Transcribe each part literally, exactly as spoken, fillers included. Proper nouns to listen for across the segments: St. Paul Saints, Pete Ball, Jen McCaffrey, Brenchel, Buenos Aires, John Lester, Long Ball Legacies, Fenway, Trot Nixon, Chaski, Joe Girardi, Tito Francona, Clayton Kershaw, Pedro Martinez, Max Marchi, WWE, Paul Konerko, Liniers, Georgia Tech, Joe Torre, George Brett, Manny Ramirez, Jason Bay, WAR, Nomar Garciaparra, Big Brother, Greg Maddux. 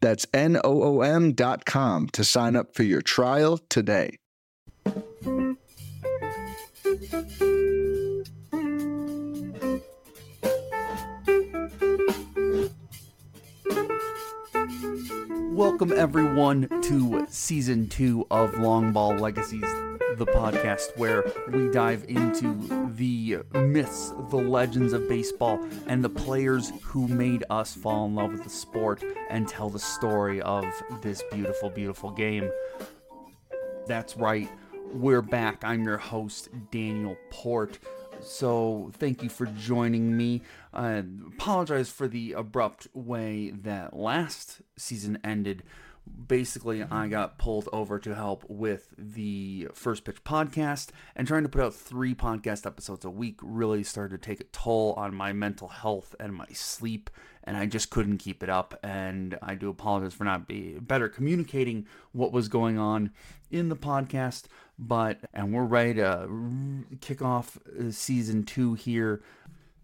That's N O O M dot com to sign up for your trial today. Welcome, everyone, to Season two of Long Ball Legacies, the podcast where we dive into the myths, the legends of baseball, and the players who made us fall in love with the sport and tell the story of this beautiful, beautiful game. That's right. We're back. I'm your host, Daniel Port. So thank you for joining me. I apologize for the abrupt way that last season ended. Basically, I got pulled over to help with the First Pitch podcast, and trying to put out three podcast episodes a week really started to take a toll on my mental health and my sleep, and I just couldn't keep it up. And I do apologize for not be better communicating what was going on in the podcast. But, and we're ready to kick off season two here.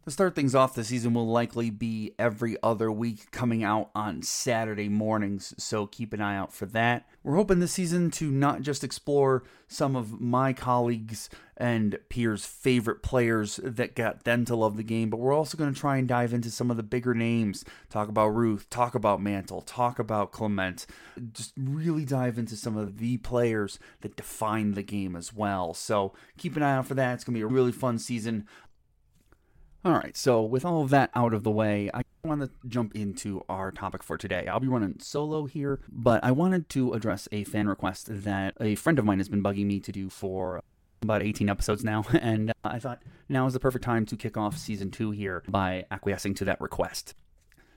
To start things off, the season will likely be every other week, coming out on Saturday mornings, so keep an eye out for that. We're hoping this season to not just explore some of my colleagues' and peers' favorite players that got them to love the game, but we're also going to try and dive into some of the bigger names. Talk about Ruth, talk about Mantle, talk about Clement. Just really dive into some of the players that defined the game as well. So keep an eye out for that. It's going to be a really fun season. All right, so with all of that out of the way, I want to jump into our topic for today. I'll be running solo here, but I wanted to address a fan request that a friend of mine has been bugging me to do for about eighteen episodes now, and uh, I thought now is the perfect time to kick off season two here by acquiescing to that request.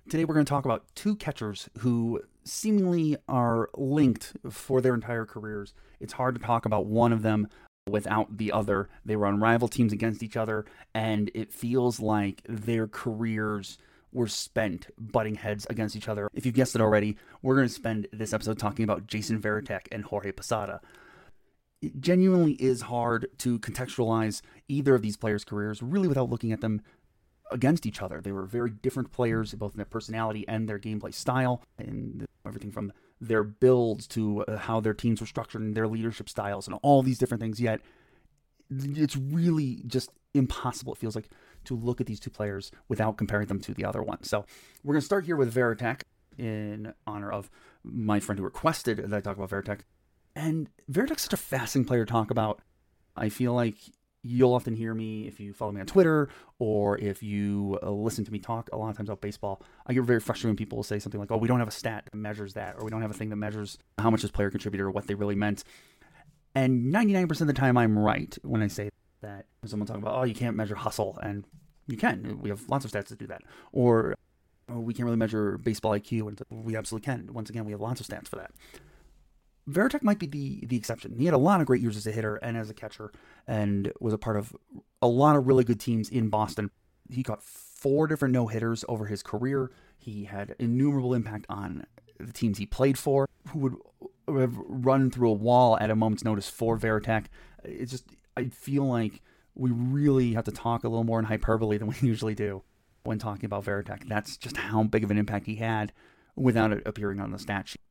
Today we're going to talk about two catchers who seemingly are linked for their entire careers. It's hard to talk about one of them without the other. They were on rival teams against each other, and it feels like their careers were spent butting heads against each other. If you've guessed it already, we're going to spend this episode talking about Jason Varitek and Jorge Posada. It genuinely is hard to contextualize either of these players' careers really without looking at them against each other. They were very different players, both in their personality and their gameplay style, and everything from their builds to how their teams were structured and their leadership styles and all these different things. Yet it's really just impossible, it feels like, to look at these two players without comparing them to the other one. So we're going to start here with Varitek in honor of my friend who requested that I talk about Varitek. And Varitek's such a fascinating player to talk about. I feel like you'll often hear me, if you follow me on Twitter or if you listen to me talk a lot of times about baseball, I get very frustrated when people will say something like, oh, we don't have a stat that measures that, or we don't have a thing that measures how much this player contributed or what they really meant. And ninety-nine percent of the time I'm right when I say that. Someone talking about, oh, you can't measure hustle, and you can. We have lots of stats to do that. Or oh, we can't really measure baseball I Q, and we absolutely can. Once again, we have lots of stats for that. Varitek might be the the exception. He had a lot of great years as a hitter and as a catcher, and was a part of a lot of really good teams in Boston. He caught four different no-hitters over his career. He had innumerable impact on the teams he played for, who would have run through a wall at a moment's notice for Varitek. It's just, I feel like we really have to talk a little more in hyperbole than we usually do when talking about Varitek. That's just how big of an impact he had without it appearing on the stat sheet.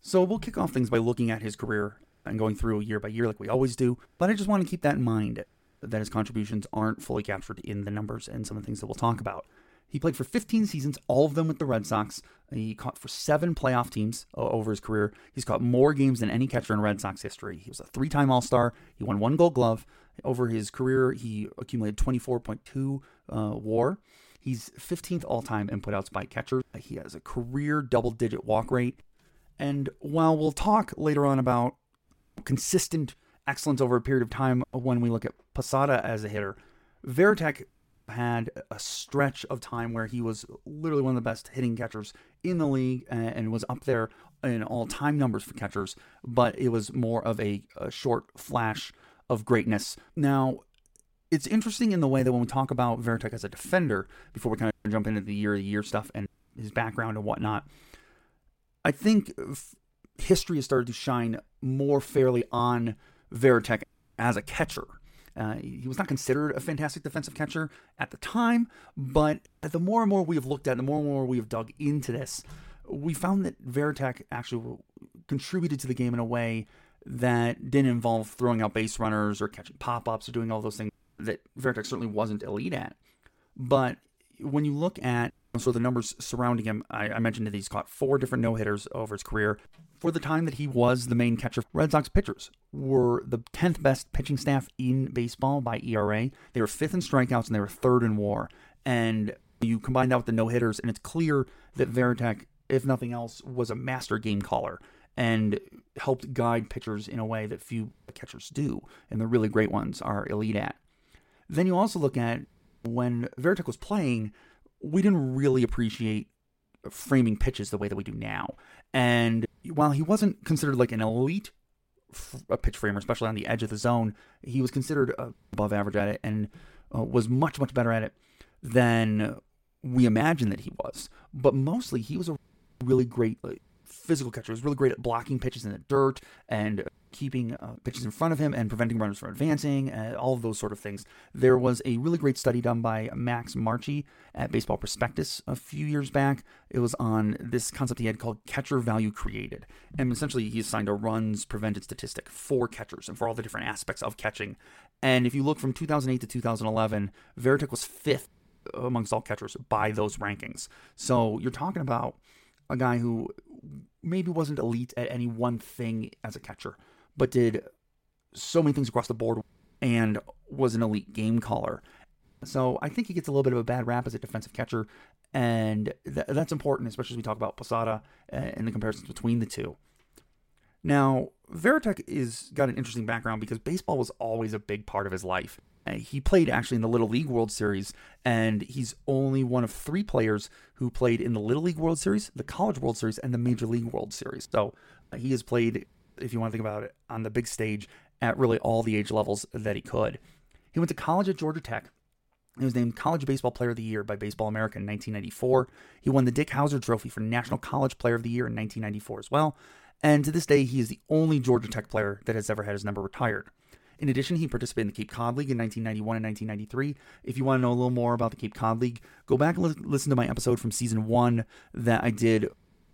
So we'll kick off things by looking at his career and going through year by year like we always do, but I just want to keep that in mind, that his contributions aren't fully captured in the numbers and some of the things that we'll talk about. He played for fifteen seasons, all of them with the Red Sox. He caught for seven playoff teams over his career. He's caught more games than any catcher in Red Sox history. He was a three-time All-Star. He won one Gold Glove. Over his career, he accumulated twenty-four point two uh, W A R. He's fifteenth all-time in putouts by catchers. He has a career double-digit walk rate. And while we'll talk later on about consistent excellence over a period of time when we look at Posada as a hitter, Varitek had a stretch of time where he was literally one of the best hitting catchers in the league and was up there in all-time numbers for catchers, but it was more of a, a short flash of greatness. Now, it's interesting in the way that when we talk about Varitek as a defender, before we kind of jump into the year-to-year stuff and his background and whatnot, I think f- history has started to shine more fairly on Varitek as a catcher. Uh, he was not considered a fantastic defensive catcher at the time, but the more and more we have looked at, the more and more we have dug into this, we found that Varitek actually contributed to the game in a way that didn't involve throwing out base runners or catching pop-ups or doing all those things that Varitek certainly wasn't elite at. But when you look at sort of the numbers surrounding him, I, I mentioned that he's caught four different no-hitters over his career. For the time that he was the main catcher, Red Sox pitchers were the tenth best pitching staff in baseball by E R A. They were fifth in strikeouts and they were third in W A R. And you combine that with the no-hitters, and it's clear that Varitek, if nothing else, was a master game caller and helped guide pitchers in a way that few catchers do, and the really great ones are elite at. Then you also look at when Varitek was playing, we didn't really appreciate framing pitches the way that we do now. And while he wasn't considered like an elite f- a pitch framer, especially on the edge of the zone, he was considered uh, above average at it and uh, was much, much better at it than we imagined that he was. But mostly he was a really great like, physical catcher. He was really great at blocking pitches in the dirt and keeping uh, pitches in front of him and preventing runners from advancing, and all of those sort of things. There was a really great study done by Max Marchi at Baseball Prospectus a few years back. It was on this concept he had called catcher value created. And essentially he assigned a runs prevented statistic for catchers and for all the different aspects of catching. And if you look from two thousand eight to two thousand eleven, Varitek was fifth amongst all catchers by those rankings. So you're talking about a guy who maybe wasn't elite at any one thing as a catcher, but did so many things across the board and was an elite game caller. So I think he gets a little bit of a bad rap as a defensive catcher, and th- that's important, especially as we talk about Posada and the comparisons between the two. Now, Varitek is got an interesting background because baseball was always a big part of his life. He played actually in the Little League World Series, and he's only one of three players who played in the Little League World Series, the College World Series, and the Major League World Series. So he has played, if you want to think about it, on the big stage at really all the age levels that he could. He went to college at Georgia Tech. He was named College Baseball Player of the Year by Baseball America in nineteen ninety-four. He won the Dick Hauser Trophy for National College Player of the Year in nineteen ninety-four as well. And to this day, he is the only Georgia Tech player that has ever had his number retired. In addition, he participated in the Cape Cod League in nineteen ninety-one and nineteen ninety-three. If you want to know a little more about the Cape Cod League, go back and li- listen to my episode from season one that I did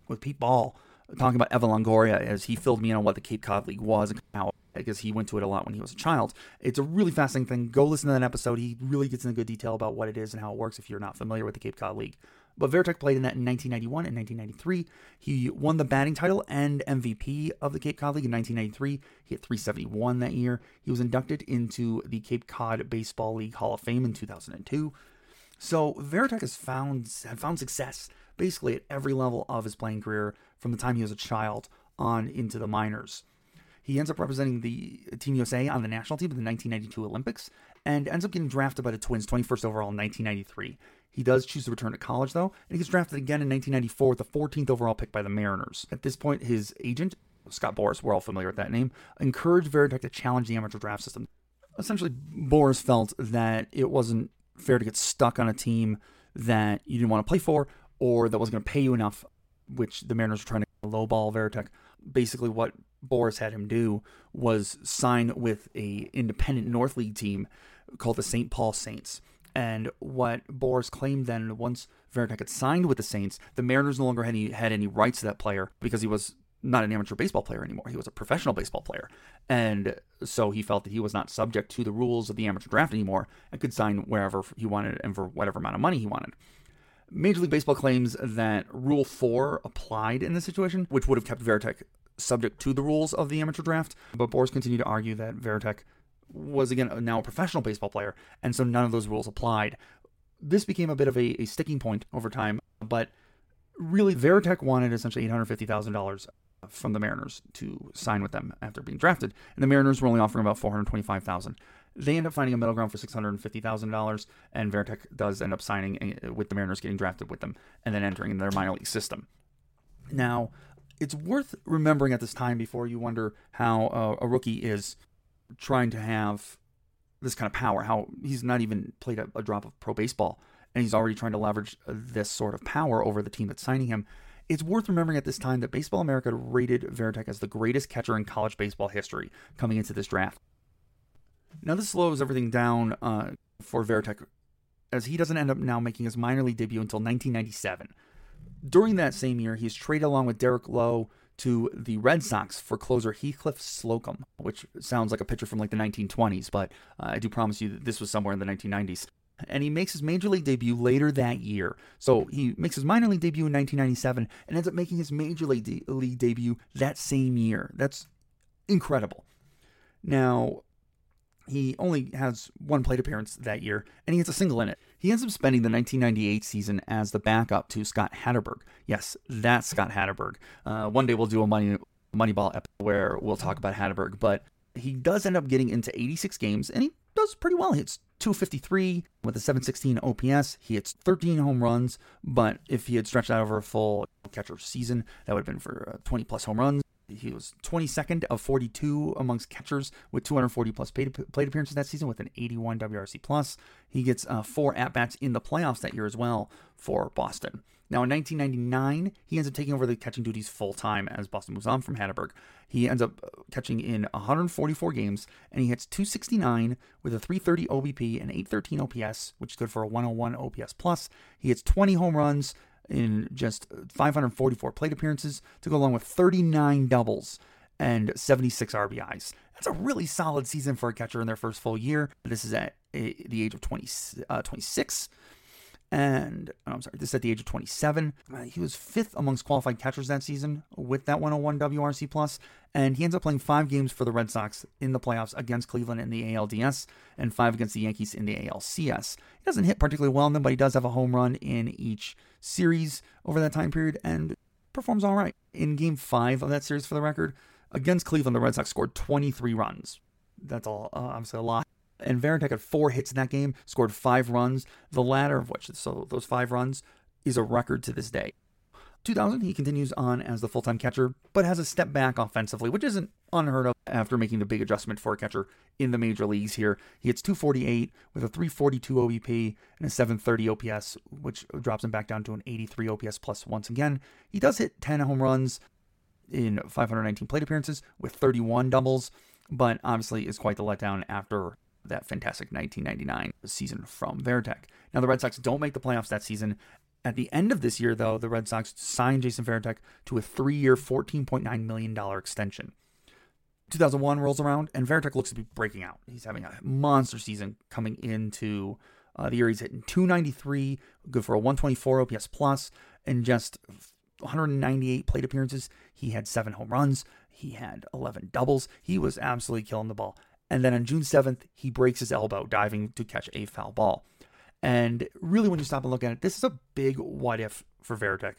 with Pete Ball, talking about Evan Longoria, as he filled me in on what the Cape Cod League was and how, because he went to it a lot when he was a child. It's a really fascinating thing. Go listen to that episode. He really gets into good detail about what it is and how it works if you're not familiar with the Cape Cod League. But Varitek played in that in nineteen ninety-one and nineteen ninety-three. He won the batting title and M V P of the Cape Cod League in nineteen ninety-three. He hit three seventy-one that year. He was inducted into the Cape Cod Baseball League Hall of Fame in two thousand two. So Varitek has found, found success basically at every level of his playing career from the time he was a child on into the minors. He ends up representing the Team U S A on the national team in the nineteen ninety-two Olympics and ends up getting drafted by the Twins twenty-first overall in nineteen ninety-three. He does choose to return to college, though, and he gets drafted again in nineteen ninety-four with the fourteenth overall pick by the Mariners. At this point, his agent, Scott Boris, we're all familiar with that name, encouraged Varitek to challenge the amateur draft system. Essentially, Boris felt that it wasn't fair to get stuck on a team that you didn't want to play for or that wasn't going to pay you enough, which the Mariners were trying to lowball Varitek. Basically, what Boris had him do was sign with a independent North League team called the Saint Paul Saints. And what Boris claimed then, once Varitek had signed with the Saints, the Mariners no longer had any, had any rights to that player because he was not an amateur baseball player anymore. He was a professional baseball player. And so he felt that he was not subject to the rules of the amateur draft anymore and could sign wherever he wanted and for whatever amount of money he wanted. Major League Baseball claims that Rule four applied in this situation, which would have kept Varitek subject to the rules of the amateur draft. But Boris continued to argue that Varitek was, again, now a professional baseball player, and so none of those rules applied. This became a bit of a, a sticking point over time, but really, Varitek wanted essentially eight hundred fifty thousand dollars from the Mariners to sign with them after being drafted, and the Mariners were only offering about four hundred twenty-five thousand dollars. They end up finding a middle ground for six hundred fifty thousand dollars, and Varitek does end up signing with the Mariners, getting drafted with them, and then entering their minor league system. Now, it's worth remembering at this time before you wonder how uh, a rookie is trying to have this kind of power, how he's not even played a, a drop of pro baseball, and he's already trying to leverage this sort of power over the team that's signing him. It's worth remembering at this time that Baseball America rated Varitek as the greatest catcher in college baseball history coming into this draft. Now, this slows everything down uh, for Varitek, as he doesn't end up now making his minor league debut until nineteen ninety-seven. During that same year, he's traded along with Derek Lowe to the Red Sox for closer Heathcliff Slocum, which sounds like a pitcher from like the nineteen twenties, but uh, I do promise you that this was somewhere in the nineteen nineties. And he makes his major league debut later that year. So he makes his minor league debut in nineteen ninety-seven and ends up making his major league, de- league debut that same year. That's incredible. Now, he only has one plate appearance that year, and he gets a single in it. He ends up spending the nineteen ninety-eight season as the backup to Scott Hatterberg. Yes, that's Scott Hatterberg. Uh, one day we'll do a money Moneyball episode where we'll talk about Hatterberg, but he does end up getting into eighty-six games, and he does pretty well. He hits two fifty-three with a seven sixteen O P S. He hits thirteen home runs, but if he had stretched out over a full catcher season, that would have been for twenty-plus home runs. He was twenty-second of forty-two amongst catchers with two hundred forty plus plate appearances that season with an eighty-one W R C plus. He gets uh, four at-bats in the playoffs that year as well for Boston. Now, in nineteen ninety-nine, he ends up taking over the catching duties full-time as Boston moves on from Hatterberg. He ends up catching in one hundred forty-four games, and he hits two sixty-nine with a three thirty O B P and eight thirteen O P S, which is good for a one oh one O P S plus. He hits twenty home runs in just five hundred forty-four plate appearances to go along with thirty-nine doubles and seventy-six R B Is. That's a really solid season for a catcher in their first full year. This is at the age of twenty, uh, twenty-six. And oh, I'm sorry, this is at the age of twenty-seven. Uh, he was fifth amongst qualified catchers that season with that one oh one W R C plus, and he ends up playing five games for the Red Sox in the playoffs against Cleveland in the A L D S and five against the Yankees in the A L C S. He doesn't hit particularly well in them, but he does have a home run in each series over that time period and performs all right. In game five of that series, for the record, against Cleveland, the Red Sox scored twenty-three runs. That's all, uh, obviously a lot. And Varitek had four hits in that game, scored five runs, the latter of which, so those five runs, is a record to this day. two thousand, he continues on as the full-time catcher, but has a step back offensively, which isn't unheard of after making the big adjustment for a catcher in the major leagues here. He hits two forty-eight with a three forty-two O B P and a seven thirty O P S, which drops him back down to an eighty-three O P S plus once again. He does hit ten home runs in five nineteen plate appearances with thirty-one doubles, but obviously is quite the letdown after that fantastic nineteen ninety-nine season from Varitek. Now, the Red Sox don't make the playoffs that season. At the end of this year, though, the Red Sox signed Jason Varitek to a three-year, fourteen point nine million dollars extension. two thousand one rolls around, and Varitek looks to be breaking out. He's having a monster season coming into uh, the year. He's hitting two ninety-three, good for a one twenty-four O P S plus, and just one hundred ninety-eight plate appearances. He had seven home runs. He had eleven doubles. He was absolutely killing the ball. And then on June seventh, he breaks his elbow diving to catch a foul ball. And really, when you stop and look at it, this is a big what if for Varitek.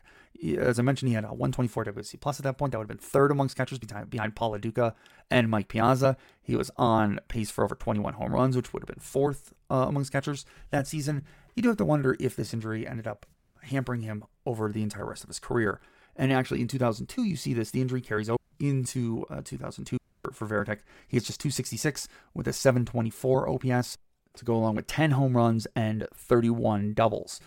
As I mentioned, he had a one twenty-four W R C plus at that point. That would have been third amongst catchers behind Paul LaDuca and Mike Piazza. He was on pace for over twenty-one home runs, which would have been fourth uh, amongst catchers that season. You do have to wonder if this injury ended up hampering him over the entire rest of his career. And actually, in two thousand two, you see this. The injury carries over into uh, two thousand two. For Varitek, he hits just two sixty-six with a seven twenty-four O P S to go along with ten home runs and thirty-one doubles.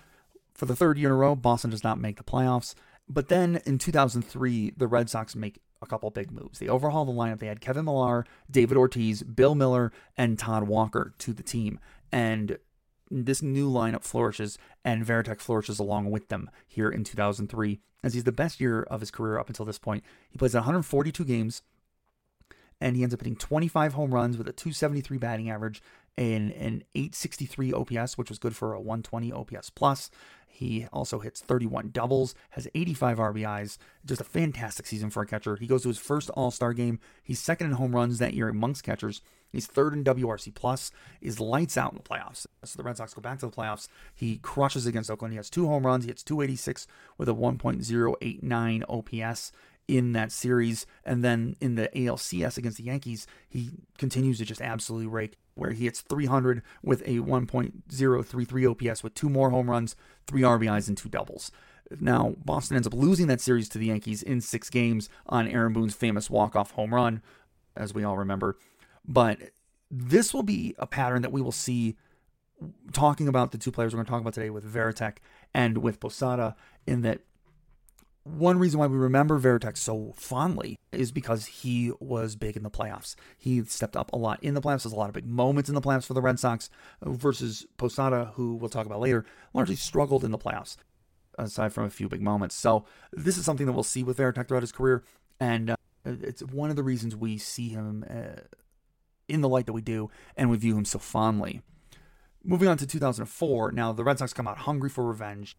For the third year in a row, Boston does not make the playoffs. But then in two thousand three, the Red Sox make a couple big moves. They overhaul the lineup. They add Kevin Millar, David Ortiz, Bill Miller, and Todd Walker to the team. And this new lineup flourishes, and Varitek flourishes along with them here in two thousand three, as he's the best year of his career up until this point. He plays one forty-two games, and he ends up hitting twenty-five home runs with a two seventy-three batting average and an eight sixty-three O P S, which was good for a one twenty O P S plus. He also hits thirty-one doubles, has eighty-five R B Is. Just a fantastic season for a catcher. He goes to his first All-Star game. He's second in home runs that year amongst catchers. He's third in W R C plus, is lights out in the playoffs. So the Red Sox go back to the playoffs. He crushes against Oakland. He has two home runs. He hits two eighty-six with a one point oh eight nine O P S in that series. And then in the A L C S against the Yankees, he continues to just absolutely rake, where he hits three hundred with a one point oh three three O P S with two more home runs, three R B Is, and two doubles. Now, Boston ends up losing that series to the Yankees in six games on Aaron Boone's famous walk-off home run, as we all remember. But this will be a pattern that we will see talking about the two players we're going to talk about today with Varitek and with Posada, in that one reason why we remember Varitek so fondly is because he was big in the playoffs. He stepped up a lot in the playoffs. There's a lot of big moments in the playoffs for the Red Sox versus Posada, who we'll talk about later, largely struggled in the playoffs, aside from a few big moments. So this is something that we'll see with Varitek throughout his career, and uh, it's one of the reasons we see him uh, in the light that we do, and we view him so fondly. Moving on to two thousand four, now the Red Sox come out hungry for revenge.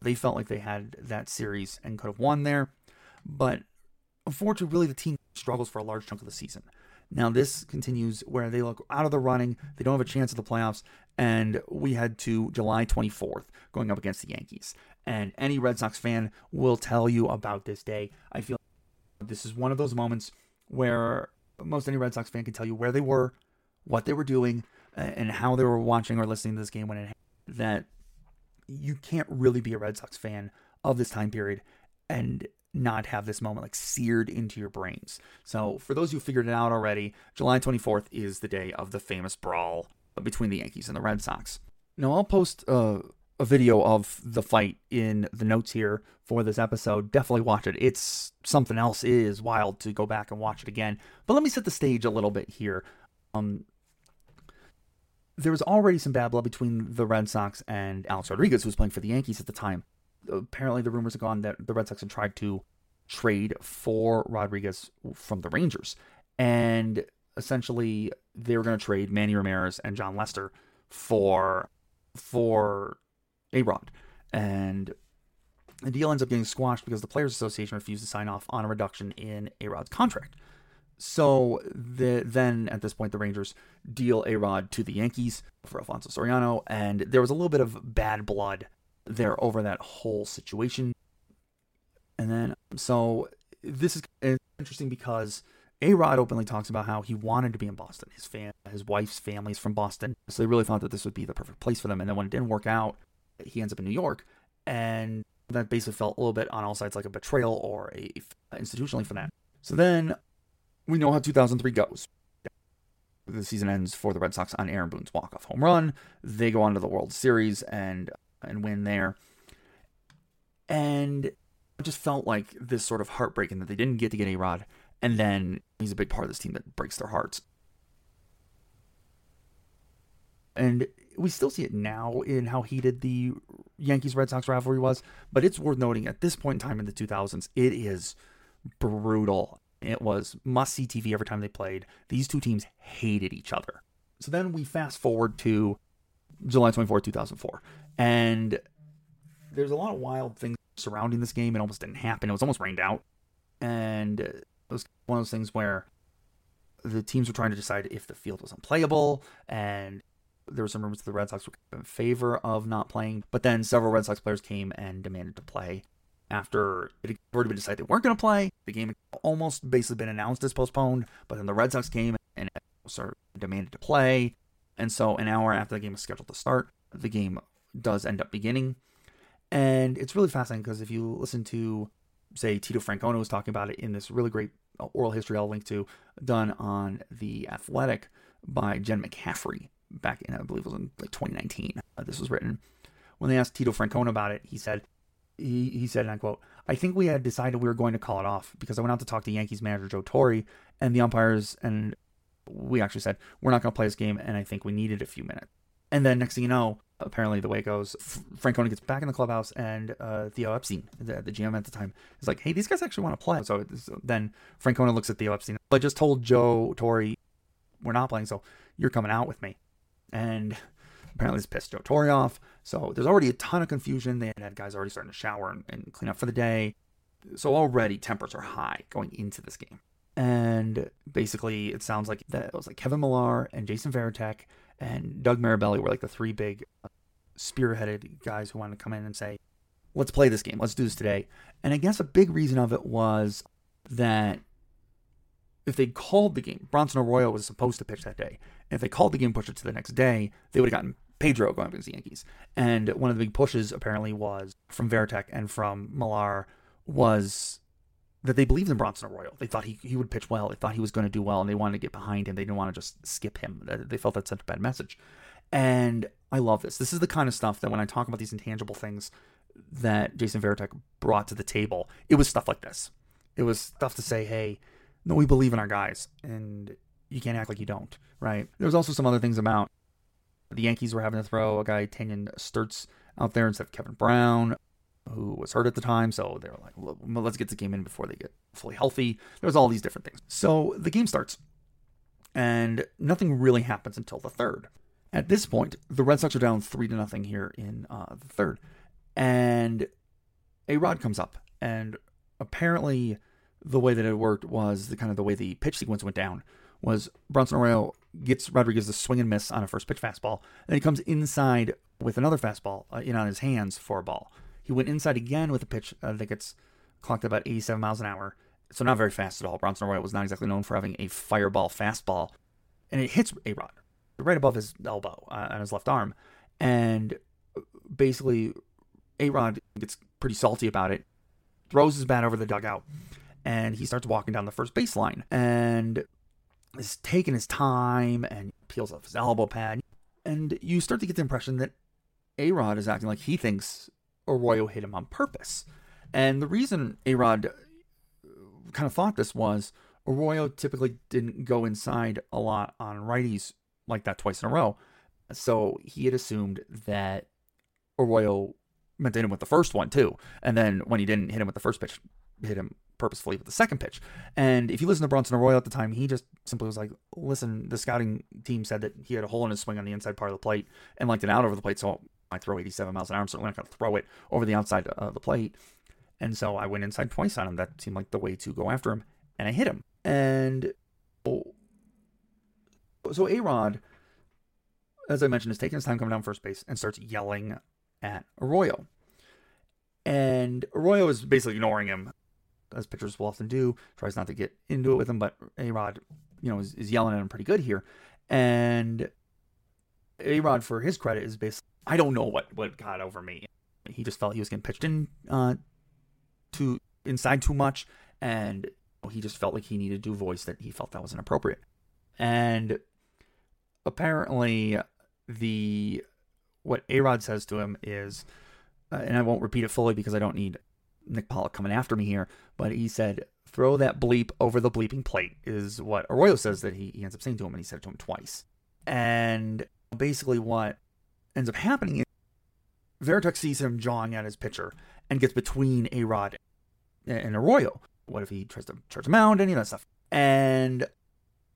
They felt like they had that series and could have won there, but unfortunately, really, the team struggles for a large chunk of the season. Now, this continues where they look out of the running, they don't have a chance at the playoffs, and we head to July twenty-fourth, going up against the Yankees. And any Red Sox fan will tell you about this day. I feel like this is one of those moments where most any Red Sox fan can tell you where they were, what they were doing, and how they were watching or listening to this game when it happened, that you can't really be a Red Sox fan of this time period and not have this moment like seared into your brains. So for those who figured it out already, July twenty-fourth is the day of the famous brawl between the Yankees and the Red Sox. Now, I'll post uh, a video of the fight in the notes here for this episode. Definitely watch it. It's something else. It is wild to go back and watch it again. But let me set the stage a little bit here. Um, There was already some bad blood between the Red Sox and Alex Rodriguez, who was playing for the Yankees at the time. Apparently, the rumors had gone that the Red Sox had tried to trade for Rodriguez from the Rangers. And essentially, they were going to trade Manny Ramirez and John Lester for, for A-Rod. And the deal ends up getting squashed because the Players Association refused to sign off on a reduction in A-Rod's contract. So the, then, at this point, the Rangers deal A-Rod to the Yankees for Alfonso Soriano, and there was a little bit of bad blood there over that whole situation. And then, so this is interesting because A-Rod openly talks about how he wanted to be in Boston. His fam- his wife's family's from Boston, so they really thought that this would be the perfect place for them. And then when it didn't work out, he ends up in New York, and that basically felt a little bit on all sides like a betrayal or a institutionally for that. So then, we know how two thousand three goes. The season ends for the Red Sox on Aaron Boone's walk-off home run. They go on to the World Series and and win there. And it just felt like this sort of heartbreaking that they didn't get to get A-Rod, and then he's a big part of this team that breaks their hearts. And we still see it now in how heated the Yankees-Red Sox rivalry was, but it's worth noting at this point in time in the two thousands, it is brutal. It was must-see T V every time they played. These two teams hated each other. So then we fast forward to July twenty-fourth, two thousand four. And there's a lot of wild things surrounding this game. It almost didn't happen. It was almost rained out. And it was one of those things where the teams were trying to decide if the field was unplayable. And there were some rumors that the Red Sox were in favor of not playing. But then several Red Sox players came and demanded to play. After it had already been decided they weren't going to play, the game had almost basically been announced as postponed, but then the Red Sox came and sort of demanded to play. And so an hour after the game was scheduled to start, the game does end up beginning. And it's really fascinating because if you listen to, say, Tito Francona was talking about it in this really great oral history I'll link to, done on The Athletic by Jen McCaffrey back in, I believe it was in like twenty nineteen, uh, this was written. When they asked Tito Francona about it, he said, He, he said, and I quote, "I think we had decided we were going to call it off because I went out to talk to Yankees manager Joe Torre and the umpires, and we actually said, we're not going to play this game, and I think we needed a few minutes." And then next thing you know, apparently the way it goes, Francona gets back in the clubhouse, and uh, Theo Epstein, the, the G M at the time, is like, "Hey, these guys actually want to play." So, so then Francona looks at Theo Epstein, "I just told Joe Torre we're not playing, so you're coming out with me." And apparently this pissed Joe Torre off. So there's already a ton of confusion. They had had guys already starting to shower and, and clean up for the day. So already tempers are high going into this game. And basically it sounds like that it was like Kevin Millar and Jason Varitek and Doug Marabelli were like the three big spearheaded guys who wanted to come in and say, "Let's play this game. Let's do this today." And I guess a big reason of it was that if they called the game, Bronson Arroyo was supposed to pitch that day. If they called the game, pushed it to the next day, they would have gotten Pedro going against the Yankees. And one of the big pushes apparently was from Varitek and from Millar was that they believed in Bronson Arroyo. They thought he, he would pitch well. They thought he was going to do well, and they wanted to get behind him. They didn't want to just skip him. They felt that sent a bad message. And I love this. This is the kind of stuff that when I talk about these intangible things that Jason Varitek brought to the table, it was stuff like this. It was stuff to say, hey, no, we believe in our guys, and you can't act like you don't, right? There was also some other things about the Yankees were having to throw a guy, Tanyon Sturtze, out there instead of Kevin Brown, who was hurt at the time, so they were like, well, let's get the game in before they get fully healthy. There's all these different things. So the game starts, and nothing really happens until the third. At this point, the Red Sox are down three to nothing here in uh, the third, and A-Rod comes up, and apparently the way that it worked was the kind of the way the pitch sequence went down was Bronson Arroyo gets Rodriguez the swing and miss on a first pitch fastball, and he comes inside with another fastball uh, in on his hands for a ball. He went inside again with a pitch uh, that gets clocked about eighty-seven miles an hour. So not very fast at all. Bronson Arroyo was not exactly known for having a fireball fastball. And it hits A-Rod right above his elbow uh, on his left arm. And basically, A-Rod gets pretty salty about it, throws his bat over the dugout, and he starts walking down the first baseline. And is taking his time and peels off his elbow pad. And you start to get the impression that A-Rod is acting like he thinks Arroyo hit him on purpose. And the reason A-Rod kind of thought this was Arroyo typically didn't go inside a lot on righties like that twice in a row. So he had assumed that Arroyo meant to hit him with the first one too. And then when he didn't hit him with the first pitch, hit him purposefully with the second pitch. And if you listen to Bronson Arroyo at the time, he just simply was like, listen, the scouting team said that he had a hole in his swing on the inside part of the plate and liked it out over the plate. So I throw eighty-seven miles an hour. I'm certainly not going to throw it over the outside of the plate. And so I went inside twice on him. That seemed like the way to go after him. And I hit him. And so A-Rod, as I mentioned, is taking his time coming down first base and starts yelling at Arroyo. And Arroyo is basically ignoring him, as pitchers will often do. Tries not to get into it with him, but A-Rod, you know, is, is yelling at him pretty good here. And A-Rod, for his credit, is basically, I don't know what, what got over me. He just felt he was getting pitched in uh, to inside too much, and he just felt like he needed to voice that he felt that was inappropriate. And apparently, the what A-Rod says to him is, uh, and I won't repeat it fully because I don't need Nick Pollock coming after me here, but he said, throw that bleep over the bleeping plate is what Arroyo says that he, he ends up saying to him, and he said it to him twice. And basically what ends up happening is Varitek sees him jawing at his pitcher and gets between A-Rod and Arroyo. What if he tries to charge a mound, any of that stuff? And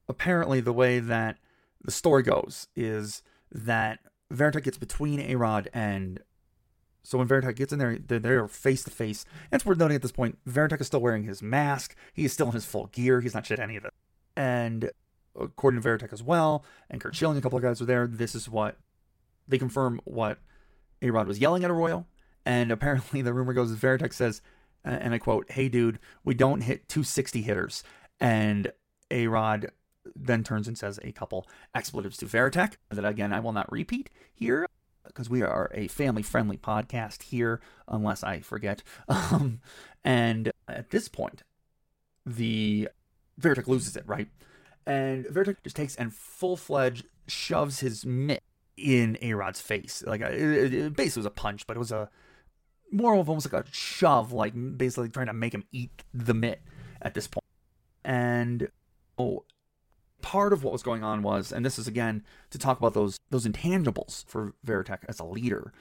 apparently the way that the story goes is that Varitek gets between A-Rod and So when Varitek gets in there, they're, they're face-to-face. It's worth noting at this point, Varitek is still wearing his mask. He is still in his full gear. He's not shit any of it. And according to Varitek as well, and Kurt Schilling, a couple of guys were there, this is what they confirm what A-Rod was yelling at Arroyo. And apparently the rumor goes, Varitek says, and I quote, hey, dude, we don't hit two sixty hitters. And A-Rod then turns and says a couple expletives to Varitek that, again, I will not repeat here, because we are a family-friendly podcast here, unless I forget. Um, and at this point, the Varitek loses it, right? And Varitek just takes and full-fledged shoves his mitt in A-Rod's face. Like, it, it, it basically was a punch, but it was a more of almost like a shove, like basically trying to make him eat the mitt at this point. And oh, part of what was going on was, and this is again to talk about those those intangibles for Varitek as a leader,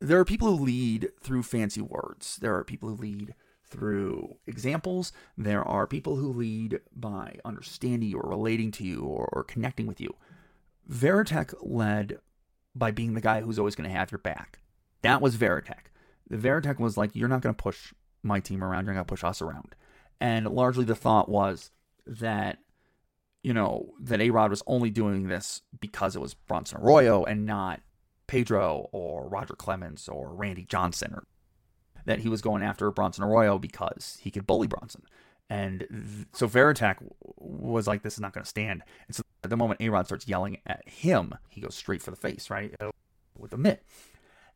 there are people who lead through fancy words. There are people who lead through examples. There are people who lead by understanding you or relating to you or, or connecting with you. Varitek led by being the guy who's always going to have your back. That was Varitek. The Varitek was like, you're not going to push my team around. You're not going to push us around. And largely the thought was that, you know, that A-Rod was only doing this because it was Bronson Arroyo and not Pedro or Roger Clemens or Randy Johnson, or that he was going after Bronson Arroyo because he could bully Bronson. And th- so Varitek was like, this is not going to stand. And so at the moment A-Rod starts yelling at him, he goes straight for the face, right? with a mitt.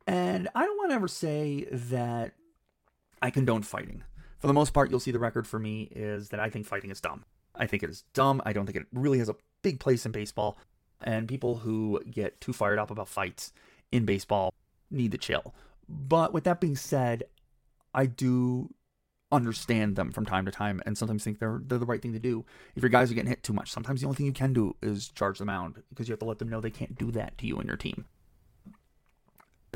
And I don't want to ever say that I condone fighting. For the most part, you'll see the record for me is that I think fighting is dumb. I think it is dumb. I don't think it really has a big place in baseball. And people who get too fired up about fights in baseball need to chill. But with that being said, I do understand them from time to time and sometimes think they're, they're the right thing to do. If your guys are getting hit too much, sometimes the only thing you can do is charge the mound because you have to let them know they can't do that to you and your team.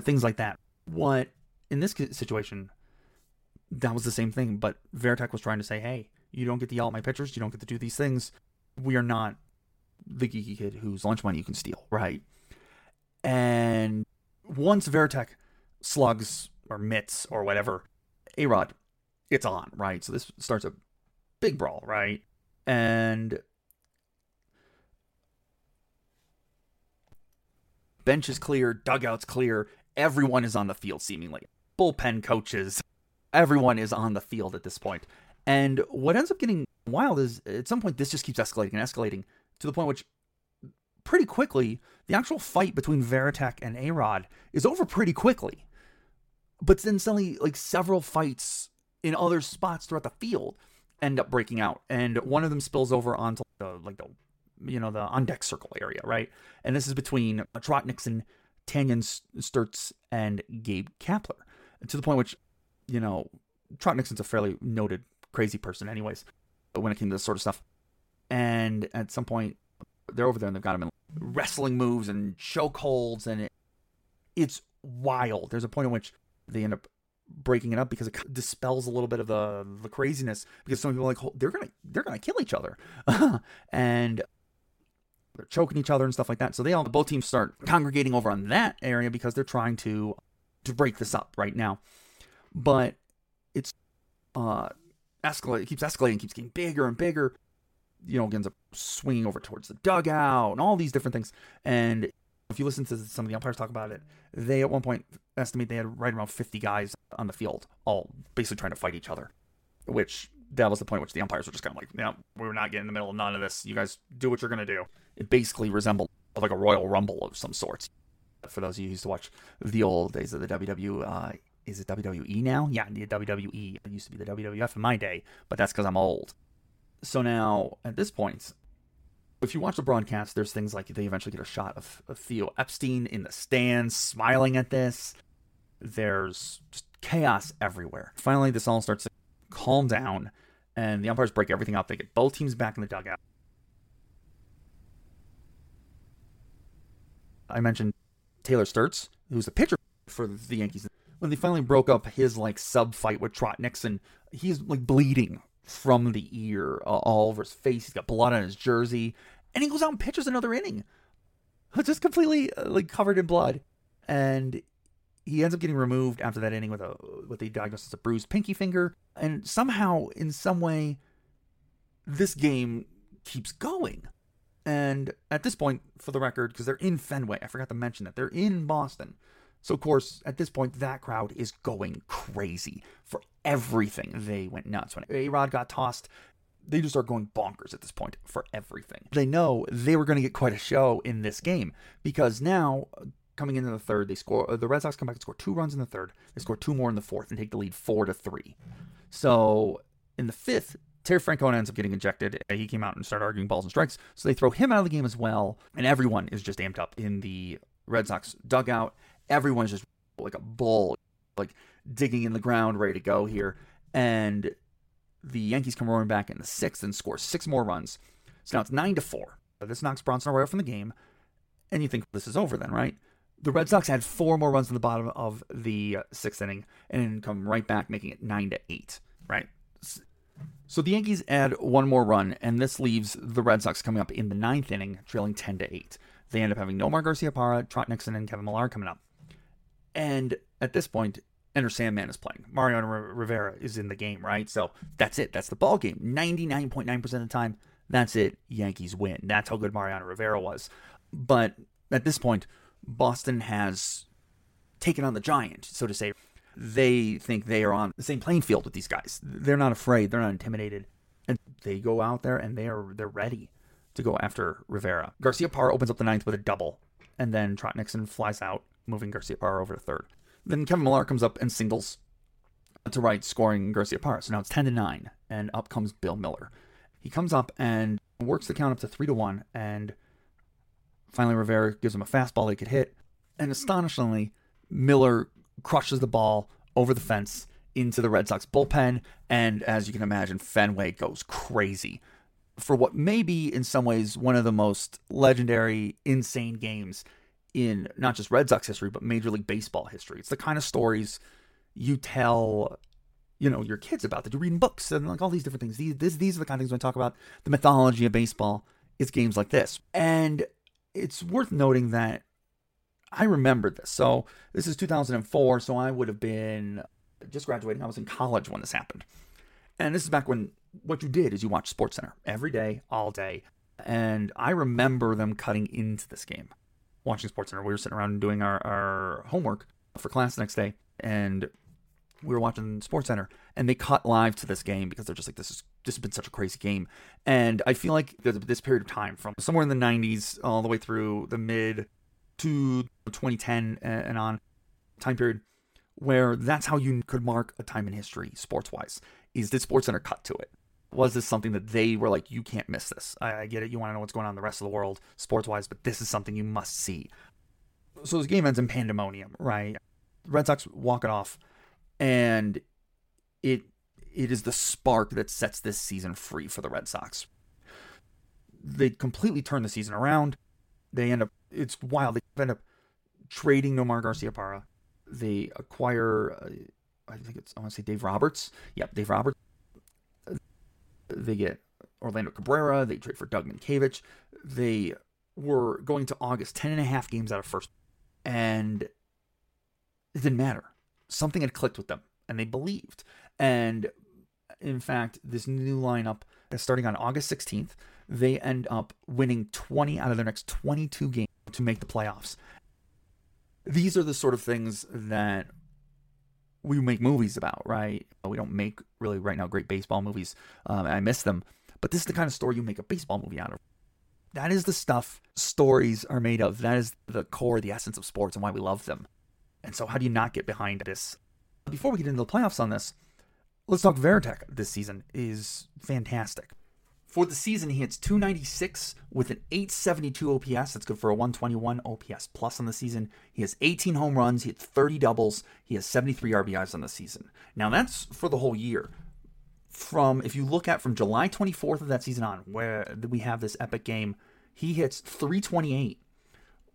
Things like that. What, in this situation, that was the same thing, but Varitek was trying to say, hey, you don't get to yell at my pitchers, you don't get to do these things. We are not the geeky kid whose lunch money you can steal, right? And once Varitek slugs or mitts or whatever A-Rod, it's on, right? So this starts a big brawl, right? And bench is clear, dugout's clear, everyone is on the field seemingly. Bullpen coaches, everyone is on the field at this point. And what ends up getting wild is at some point this just keeps escalating and escalating to the point which pretty quickly the actual fight between Varitek and A-Rod is over pretty quickly. But then suddenly, like, several fights in other spots throughout the field end up breaking out, and one of them spills over onto the like the you know the on deck circle area, right? And this is between Trot Nixon, Tanyon Sturtze, and Gabe Kapler, to the point which, you know, Trot Nixon's a fairly noted crazy person anyways when it came to this sort of stuff. And at some point, they're over there and they've got him in wrestling moves and chokeholds, and it, it's wild. There's a point in which they end up breaking it up because it dispels a little bit of the, the craziness, because some people are like, oh, they're gonna they're gonna kill each other, and they're choking each other and stuff like that. So they all both teams start congregating over on that area because they're trying to to break this up right now. But it's uh escalate. It keeps escalating, keeps getting bigger and bigger. You know, it ends up swinging over towards the dugout and all these different things. And if you listen to some of the umpires talk about it, they at one point estimate they had right around fifty guys on the field, all basically trying to fight each other, which that was the point at which the umpires were just kind of like, no, we're not getting in the middle of none of this. You guys do what you're going to do. It basically resembled like a Royal Rumble of some sorts. For those of you who used to watch the old days of the W W E, uh, is it W W E now? Yeah, the W W E. It used to be the W W F in my day, but that's because I'm old. So now, at this point, if you watch the broadcast, there's things like they eventually get a shot of, of Theo Epstein in the stands, smiling at this. There's just chaos everywhere. Finally, this all starts to calm down, and the umpires break everything up. They get both teams back in the dugout. I mentioned Taylor Sturtze, who's the pitcher for the Yankees. When they finally broke up his, like, sub-fight with Trot Nixon, he's, like, bleeding from the ear, uh, all over his face. He's got blood on his jersey, and he goes out and pitches another inning, just completely uh, like covered in blood. And he ends up getting removed after that inning with a with a diagnosis of bruised pinky finger. And somehow, in some way, this game keeps going. And at this point, for the record, because they're in Fenway, I forgot to mention that they're in Boston. So, of course, at this point, that crowd is going crazy for everything. They went nuts. When A-Rod got tossed, they just are going bonkers at this point for everything. They know they were going to get quite a show in this game, because now, coming into the third, they score. The Red Sox come back and score two runs in the third. They score two more in the fourth and take the lead four to three. So, in the fifth, Terry Francona ends up getting ejected. He came out and started arguing balls and strikes. So, they throw him out of the game as well, and everyone is just amped up in the Red Sox dugout. Everyone's just like a bull, like digging in the ground, ready to go here. And the Yankees come roaring back in the sixth and score six more runs. So now it's nine to four. This knocks Bronson Arroyo from the game. And you think this is over then, right? The Red Sox had four more runs in the bottom of the sixth inning and come right back, making it nine to eight, right? So the Yankees add one more run, and this leaves the Red Sox coming up in the ninth inning, trailing ten to eight. They end up having Nomar Garciaparra, Trot Nixon, and Kevin Millar coming up. And at this point, Enter Sandman is playing. Mariano Rivera is in the game, right? So that's it. That's the ball game. ninety-nine point nine percent of the time, that's it. Yankees win. That's how good Mariano Rivera was. But at this point, Boston has taken on the giant, so to say. They think they are on the same playing field with these guys. They're not afraid. They're not intimidated. And they go out there, and they are they're ready to go after Rivera. Garciaparra opens up the ninth with a double, and then Trot Nixon flies out moving Garciaparra over to third. Then Kevin Millar comes up and singles to right, scoring Garciaparra. So now it's ten to nine, and up comes Bill Miller. He comes up and works the count up to three to one, and finally Rivera gives him a fastball he could hit, and astonishingly, Miller crushes the ball over the fence into the Red Sox bullpen, and as you can imagine, Fenway goes crazy for what may be, in some ways, one of the most legendary, insane games in not just Red Sox history, but Major League Baseball history. It's the kind of stories you tell, you know, your kids about, that you read in books and like all these different things. These this, these are the kind of things when I talk about the mythology of baseball. It's games like this. And it's worth noting that I remembered this. So this is two thousand four, so I would have been just graduating. I was in college when this happened. And this is back when what you did is you watched SportsCenter every day, all day. And I remember them cutting into this game, watching SportsCenter. We were sitting around doing our, our homework for class the next day, and we were watching SportsCenter, and they cut live to this game because they're just like, this is this has been such a crazy game. And I feel like this period of time, from somewhere in the nineties all the way through the mid to twenty ten and on time period, where that's how you could mark a time in history sports-wise, is did SportsCenter cut to it? Was this something that they were like, you can't miss this? I, I get it. You want to know what's going on in the rest of the world sports-wise, but this is something you must see. So this game ends in pandemonium, right? The Red Sox walk it off, and it it is the spark that sets this season free for the Red Sox. They completely turn the season around. They end up, it's wild. They end up trading Nomar Garciaparra. They acquire, uh, I think it's, I want to say Dave Roberts. Yep, Dave Roberts. They get Orlando Cabrera. They trade for Doug Minkiewicz. They were going to August, ten and a half games out of first. And it didn't matter. Something had clicked with them, and they believed. And in fact, this new lineup, starting on August sixteenth, they end up winning twenty out of their next twenty-two games to make the playoffs. These are the sort of things that we make movies about, right? We don't make really right now great baseball movies. Um, I miss them. But this is the kind of story you make a baseball movie out of. That is the stuff stories are made of. That is the core, the essence of sports and why we love them. And so how do you not get behind this? Before we get into the playoffs on this, let's talk Varitek. This season is fantastic. For the season, he hits two ninety-six with an eight seventy-two O P S. That's good for a one twenty-one O P S plus on the season. He has eighteen home runs. He hits thirty doubles. He has seventy-three R B Is on the season. Now, that's for the whole year. From, if you look at from July twenty-fourth of that season on, where we have this epic game, he hits three twenty-eight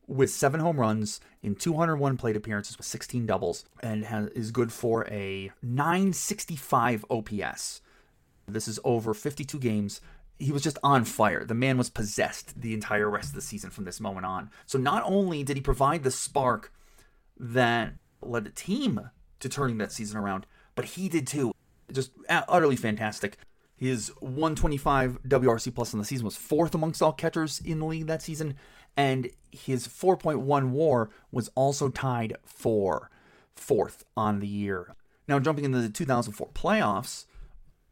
with seven home runs in two hundred one plate appearances with sixteen doubles, and has, is good for a nine sixty-five O P S. This is over fifty-two games. He was just on fire. The man was possessed the entire rest of the season from this moment on. So not only did he provide the spark that led the team to turning that season around, but he did too. Just utterly fantastic. His one twenty-five W R C plus on the season was fourth amongst all catchers in the league that season. And his four point one WAR was also tied for fourth on the year. Now jumping into the two thousand four playoffs,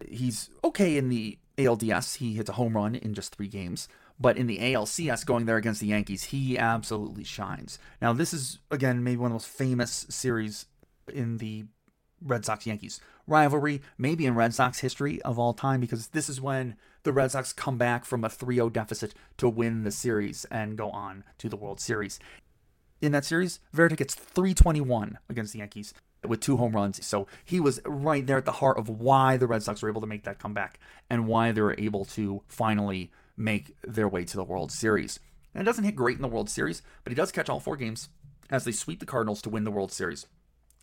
he's okay in the A L D S. He hits a home run in just three games. But in the A L C S, going there against the Yankees, he absolutely shines. Now, this is, again, maybe one of the most famous series in the Red Sox-Yankees rivalry, maybe in Red Sox history of all time, because this is when the Red Sox come back from a three oh deficit to win the series and go on to the World Series. In that series, Varitek gets three twenty-one against the Yankees with two home runs. So he was right there at the heart of why the Red Sox were able to make that comeback and why they were able to finally make their way to the World Series. And it doesn't hit great in the World Series, but he does catch all four games as they sweep the Cardinals to win the World Series.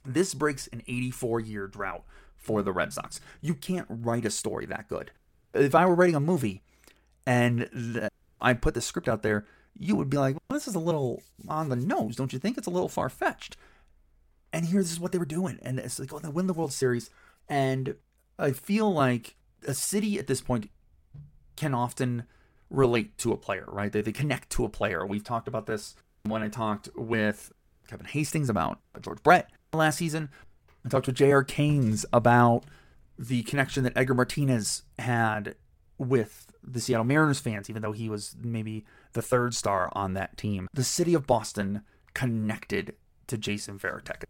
This breaks an eighty-four-year drought for the Red Sox. You can't write a story that good. If I were writing a movie and th- I put the script out there, you would be like, well, this is a little on the nose, don't you think? It's a little far-fetched. And here's what they were doing. And it's like, oh, they win the World Series. And I feel like a city at this point can often relate to a player, right? They, they connect to a player. We've talked about this when I talked with Kevin Hastings about George Brett last season. I talked with J R Canes about the connection that Edgar Martinez had with the Seattle Mariners fans, even though he was maybe the third star on that team. The city of Boston connected to Jason Varitek.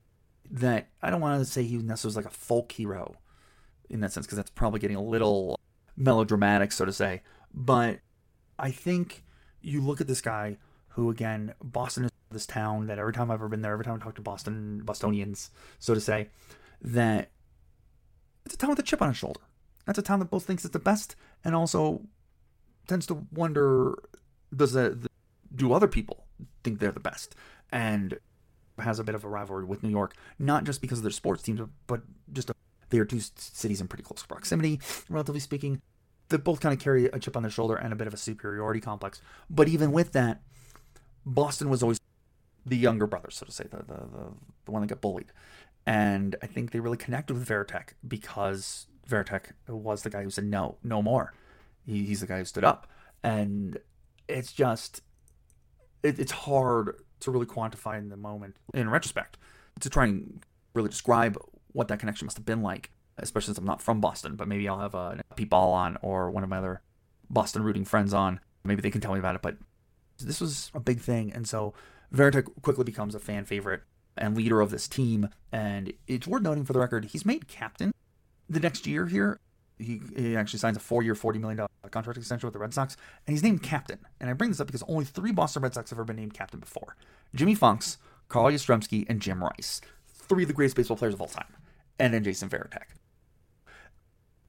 That I don't want to say he necessarily was like a folk hero in that sense, because that's probably getting a little melodramatic, so to say. But I think you look at this guy who, again, Boston is this town that every time I've ever been there, every time I talk to Boston Bostonians, so to say, that it's a town with a chip on its shoulder. That's a town that both thinks it's the best and also tends to wonder, does that, do other people think they're the best? And has a bit of a rivalry with New York, not just because of their sports teams, but just a, they are two cities in pretty close proximity, relatively speaking, that both kind of carry a chip on their shoulder and a bit of a superiority complex. But even with that, Boston was always the younger brother, so to say, the the the, the one that got bullied. And I think they really connected with Varitek because Varitek was the guy who said, no, no more. He, he's the guy who stood up. And it's just, it, it's hard to really quantify in the moment, in retrospect, to try and really describe what that connection must have been like, especially since I'm not from Boston, but maybe I'll have a Pete Ball on or one of my other Boston rooting friends on. Maybe they can tell me about it, but this was a big thing. And so Varitek quickly becomes a fan favorite and leader of this team. And it's worth noting for the record, he's made captain the next year here. He, he actually signs a four-year, forty million dollars contract extension with the Red Sox, and he's named captain. And I bring this up because only three Boston Red Sox have ever been named captain before. Jimmy Fox, Carl Yastrzemski, and Jim Rice. Three of the greatest baseball players of all time. And then Jason Varitek.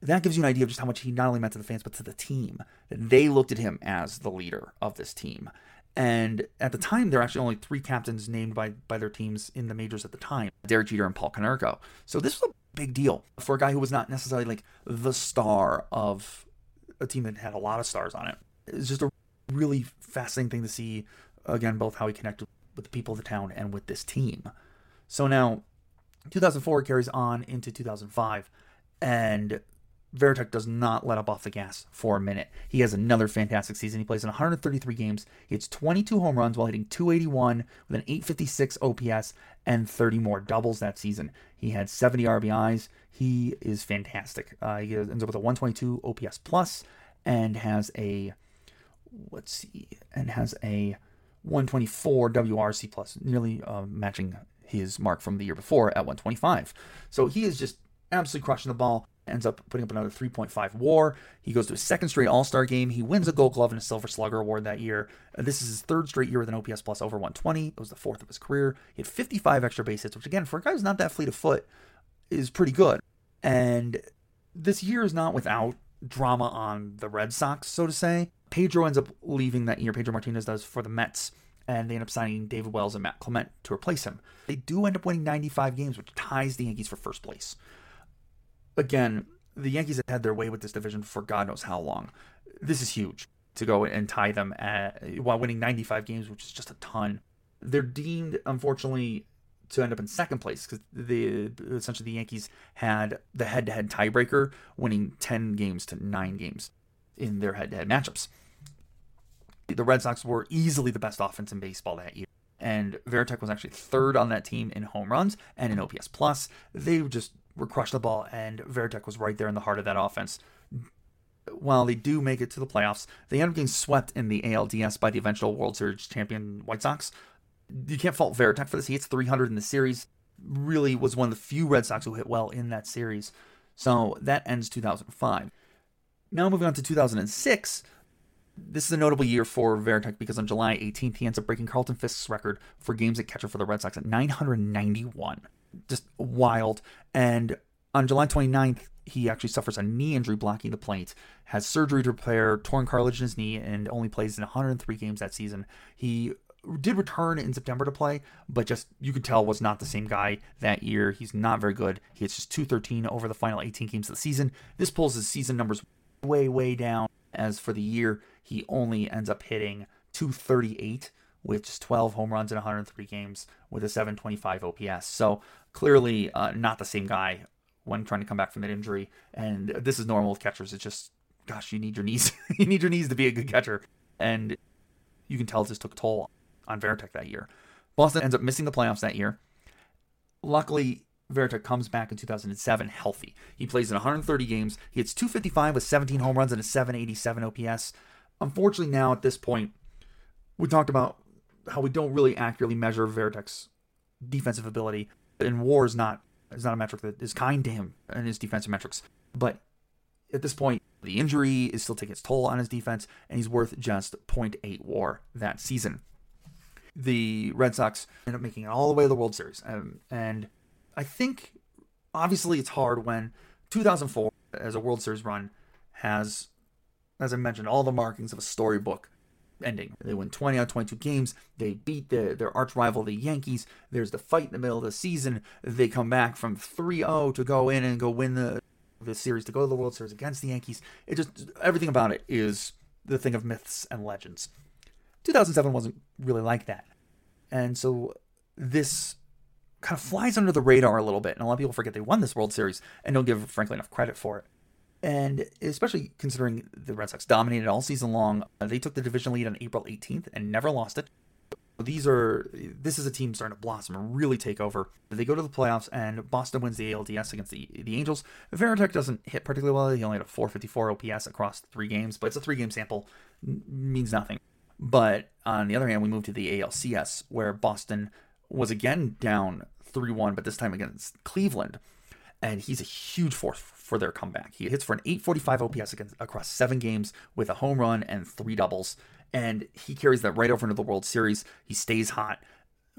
That gives you an idea of just how much he not only meant to the fans, but to the team. They looked at him as the leader of this team. And at the time, there were actually only three captains named by, by their teams in the majors at the time. Derek Jeter and Paul Konerko. So this was a big deal for a guy who was not necessarily like the star of a team that had a lot of stars on it. It's just a really fascinating thing to see, again, both how he connected with the people of the town and with this team. So now, two thousand four carries on into two thousand five, and Varitek does not let up off the gas for a minute. He has another fantastic season. He plays in one hundred thirty-three games. He hits twenty-two home runs while hitting two eighty-one with an eight fifty-six O P S and thirty more doubles that season. He had seventy R B Is. He is fantastic. Uh, he ends up with a one twenty-two O P S plus and has a, let's see, and has a one twenty-four W R C plus, nearly uh, matching his mark from the year before at one twenty-five. So he is just absolutely crushing the ball. Ends up putting up another three point five WAR. He goes to his second straight All-Star game. He wins a Gold Glove and a Silver Slugger Award that year. This is his third straight year with an O P S plus over one twenty. It was the fourth of his career. He had fifty-five extra base hits, which again, for a guy who's not that fleet of foot, is pretty good. And this year is not without drama on the Red Sox, so to say. Pedro ends up leaving that year. Pedro Martinez does for the Mets. And they end up signing David Wells and Matt Clement to replace him. They do end up winning ninety-five games, which ties the Yankees for first place. Again, the Yankees have had their way with this division for God knows how long. This is huge to go and tie them at, while winning ninety-five games, which is just a ton. They're deemed, unfortunately, to end up in second place because the essentially the Yankees had the head-to-head tiebreaker, winning ten games to nine games in their head-to-head matchups. The Red Sox were easily the best offense in baseball that year, and Varitek was actually third on that team in home runs and in O P S plus. They just were crushed the ball, and Varitek was right there in the heart of that offense. While they do make it to the playoffs, they end up getting swept in the A L D S by the eventual World Series champion White Sox. You can't fault Varitek for this. He hits three hundred in the series. Really was one of the few Red Sox who hit well in that series. So that ends two thousand five. Now moving on to two thousand six. This is a notable year for Varitek because on July eighteenth, he ends up breaking Carlton Fisk's record for games at catcher for the Red Sox at nine hundred ninety-one. Just wild. And on July twenty-ninth, he actually suffers a knee injury blocking the plate, has surgery to repair torn cartilage in his knee, and only plays in one hundred three games that season. He did return in September to play, but just, you could tell, was not the same guy that year. He's not very good. He hits just two thirteen over the final eighteen games of the season. This pulls his season numbers way, way down. As for the year, he only ends up hitting two thirty-eight with just twelve home runs in one hundred three games with a seven twenty-five O P S. So clearly uh, not the same guy when trying to come back from that injury. And this is normal with catchers. It's just, gosh, you need your knees. You need your knees to be a good catcher. And you can tell this took a toll on Varitek that year. Boston ends up missing the playoffs that year. Luckily, Varitek comes back in two thousand seven healthy. He plays in one hundred thirty games. He hits two fifty-five with seventeen home runs and a seven eighty-seven O P S. Unfortunately, now at this point, we talked about how we don't really accurately measure Varitek's defensive ability, and WAR is not is not a metric that is kind to him and his defensive metrics. But at this point, the injury is still taking its toll on his defense, and he's worth just point eight WAR that season. The Red Sox end up making it all the way to the World Series. Um, and I think, obviously, it's hard when two thousand four, as a World Series run, has, as I mentioned, all the markings of a storybook ending. They win twenty out of twenty-two games. They beat the, their arch rival, the Yankees. There's the fight in the middle of the season. They come back from three oh to go in and go win the, the series, to go to the World Series against the Yankees. It just, everything about it is the thing of myths and legends. two thousand seven wasn't really like that. And so this kind of flies under the radar a little bit. And a lot of people forget they won this World Series and don't give, frankly, enough credit for it. And especially considering the Red Sox dominated all season long. They took the division lead on April eighteenth and never lost it. These are, this is a team starting to blossom and really take over. They go to the playoffs, and Boston wins the A L D S against the, the Angels. Varitek doesn't hit particularly well. He only had a four fifty-four O P S across three games, but it's a three-game sample. N- means nothing. But on the other hand, we move to the A L C S, where Boston was again down three one, but this time against Cleveland. And he's a huge force for their comeback. He hits for an eight forty-five O P S against, across seven games with a home run and three doubles. And he carries that right over into the World Series. He stays hot,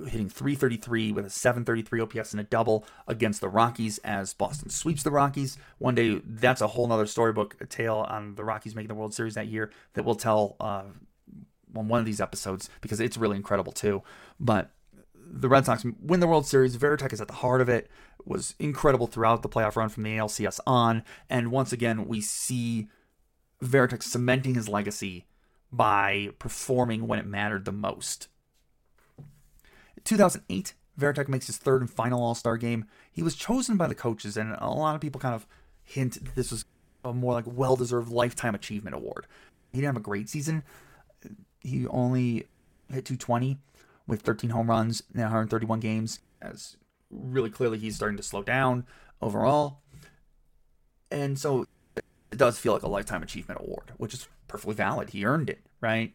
hitting three thirty-three with a seven thirty-three O P S and a double against the Rockies as Boston sweeps the Rockies. One day, that's a whole nother storybook tale on the Rockies making the World Series that year that we'll tell uh, on one of these episodes, because it's really incredible too. But the Red Sox win the World Series. Varitek is at the heart of it. Was incredible throughout the playoff run from the A L C S on. And once again, we see Varitek cementing his legacy by performing when it mattered the most. two thousand eight, Varitek makes his third and final All-Star game. He was chosen by the coaches, and a lot of people kind of hint that this was a more like well-deserved lifetime achievement award. He didn't have a great season. He only hit two twenty with thirteen home runs in one thirty-one games, as really clearly he's starting to slow down overall. And so it does feel like a lifetime achievement award, which is perfectly valid. He earned it, right?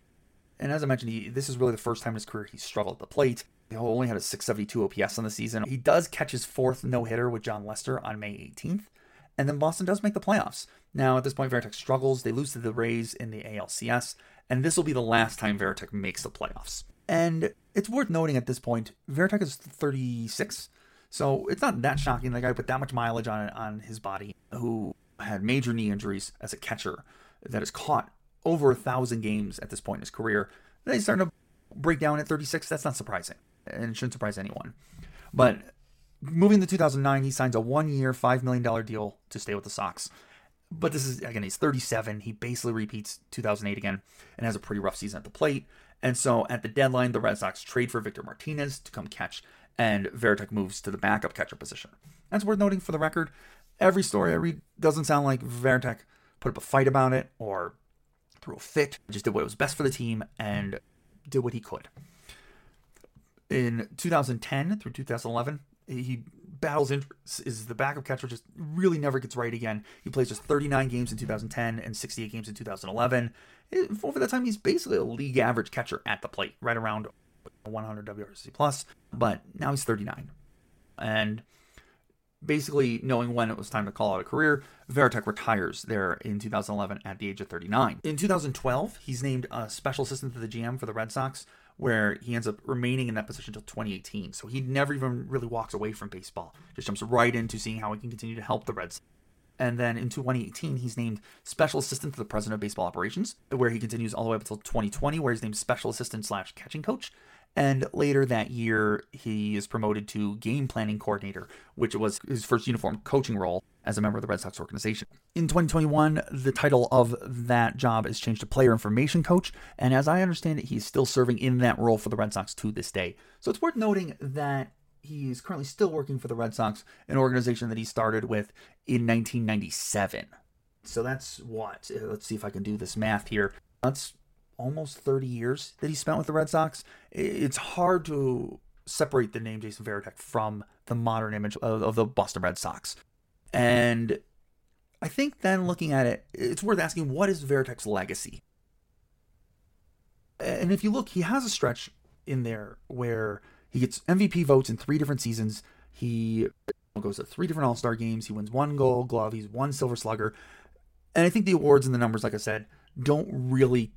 And as I mentioned, he, this is really the first time in his career he struggled at the plate. He only had a six seventy-two O P S on the season. He does catch his fourth no-hitter with John Lester on May eighteenth. And then Boston does make the playoffs. Now, at this point, Varitek struggles. They lose to the Rays in the A L C S. And this will be the last time Varitek makes the playoffs. And it's worth noting at this point, Varitek is thirty-six. So it's not that shocking that a guy put that much mileage on on his body, who had major knee injuries as a catcher, that has caught over a thousand games at this point in his career. Then he's starting to break down at thirty-six. That's not surprising, and it shouldn't surprise anyone. But moving to two thousand nine, he signs a one-year, five million dollars deal to stay with the Sox. But this is, again, he's thirty-seven. He basically repeats two thousand eight again and has a pretty rough season at the plate. And so at the deadline, the Red Sox trade for Pedro Martinez to come catch, and Varitek moves to the backup catcher position. That's worth noting for the record. Every story I read doesn't sound like Varitek put up a fight about it or threw a fit. He just did what was best for the team and did what he could. In two thousand ten through two thousand eleven, he battles injuries, is the backup catcher, just really never gets right again. He plays just thirty-nine games in two thousand ten and sixty-eight games in two thousand eleven. Over that time, he's basically a league average catcher at the plate, right around one hundred W R C plus, but now he's thirty-nine. And basically, knowing when it was time to call out a career, Varitek retires there in two thousand eleven at the age of thirty-nine. In two thousand twelve, he's named a special assistant to the G M for the Red Sox, where he ends up remaining in that position until twenty eighteen. So he never even really walks away from baseball. Just jumps right into seeing how he can continue to help the Reds. And then in twenty eighteen, he's named special assistant to the president of baseball operations, where he continues all the way up until twenty twenty, where he's named special assistant slash catching coach. And later that year, he is promoted to game planning coordinator, which was his first uniform coaching role as a member of the Red Sox organization. In twenty twenty-one, the title of that job is changed to player information coach. And as I understand it, he's still serving in that role for the Red Sox to this day. So it's worth noting that he is currently still working for the Red Sox, an organization that he started with in nineteen ninety-seven. So that's what? Let's see if I can do this math here. That's almost thirty years that he spent with the Red Sox. It's hard to separate the name Jason Varitek from the modern image of, of the Boston Red Sox. And I think then looking at it, it's worth asking, what is Varitek's legacy? And if you look, he has a stretch in there where He gets M V P votes in three different seasons. He goes to three different All-Star games. He wins one Gold Glove. He's one Silver Slugger. And I think the awards and the numbers, like I said, don't really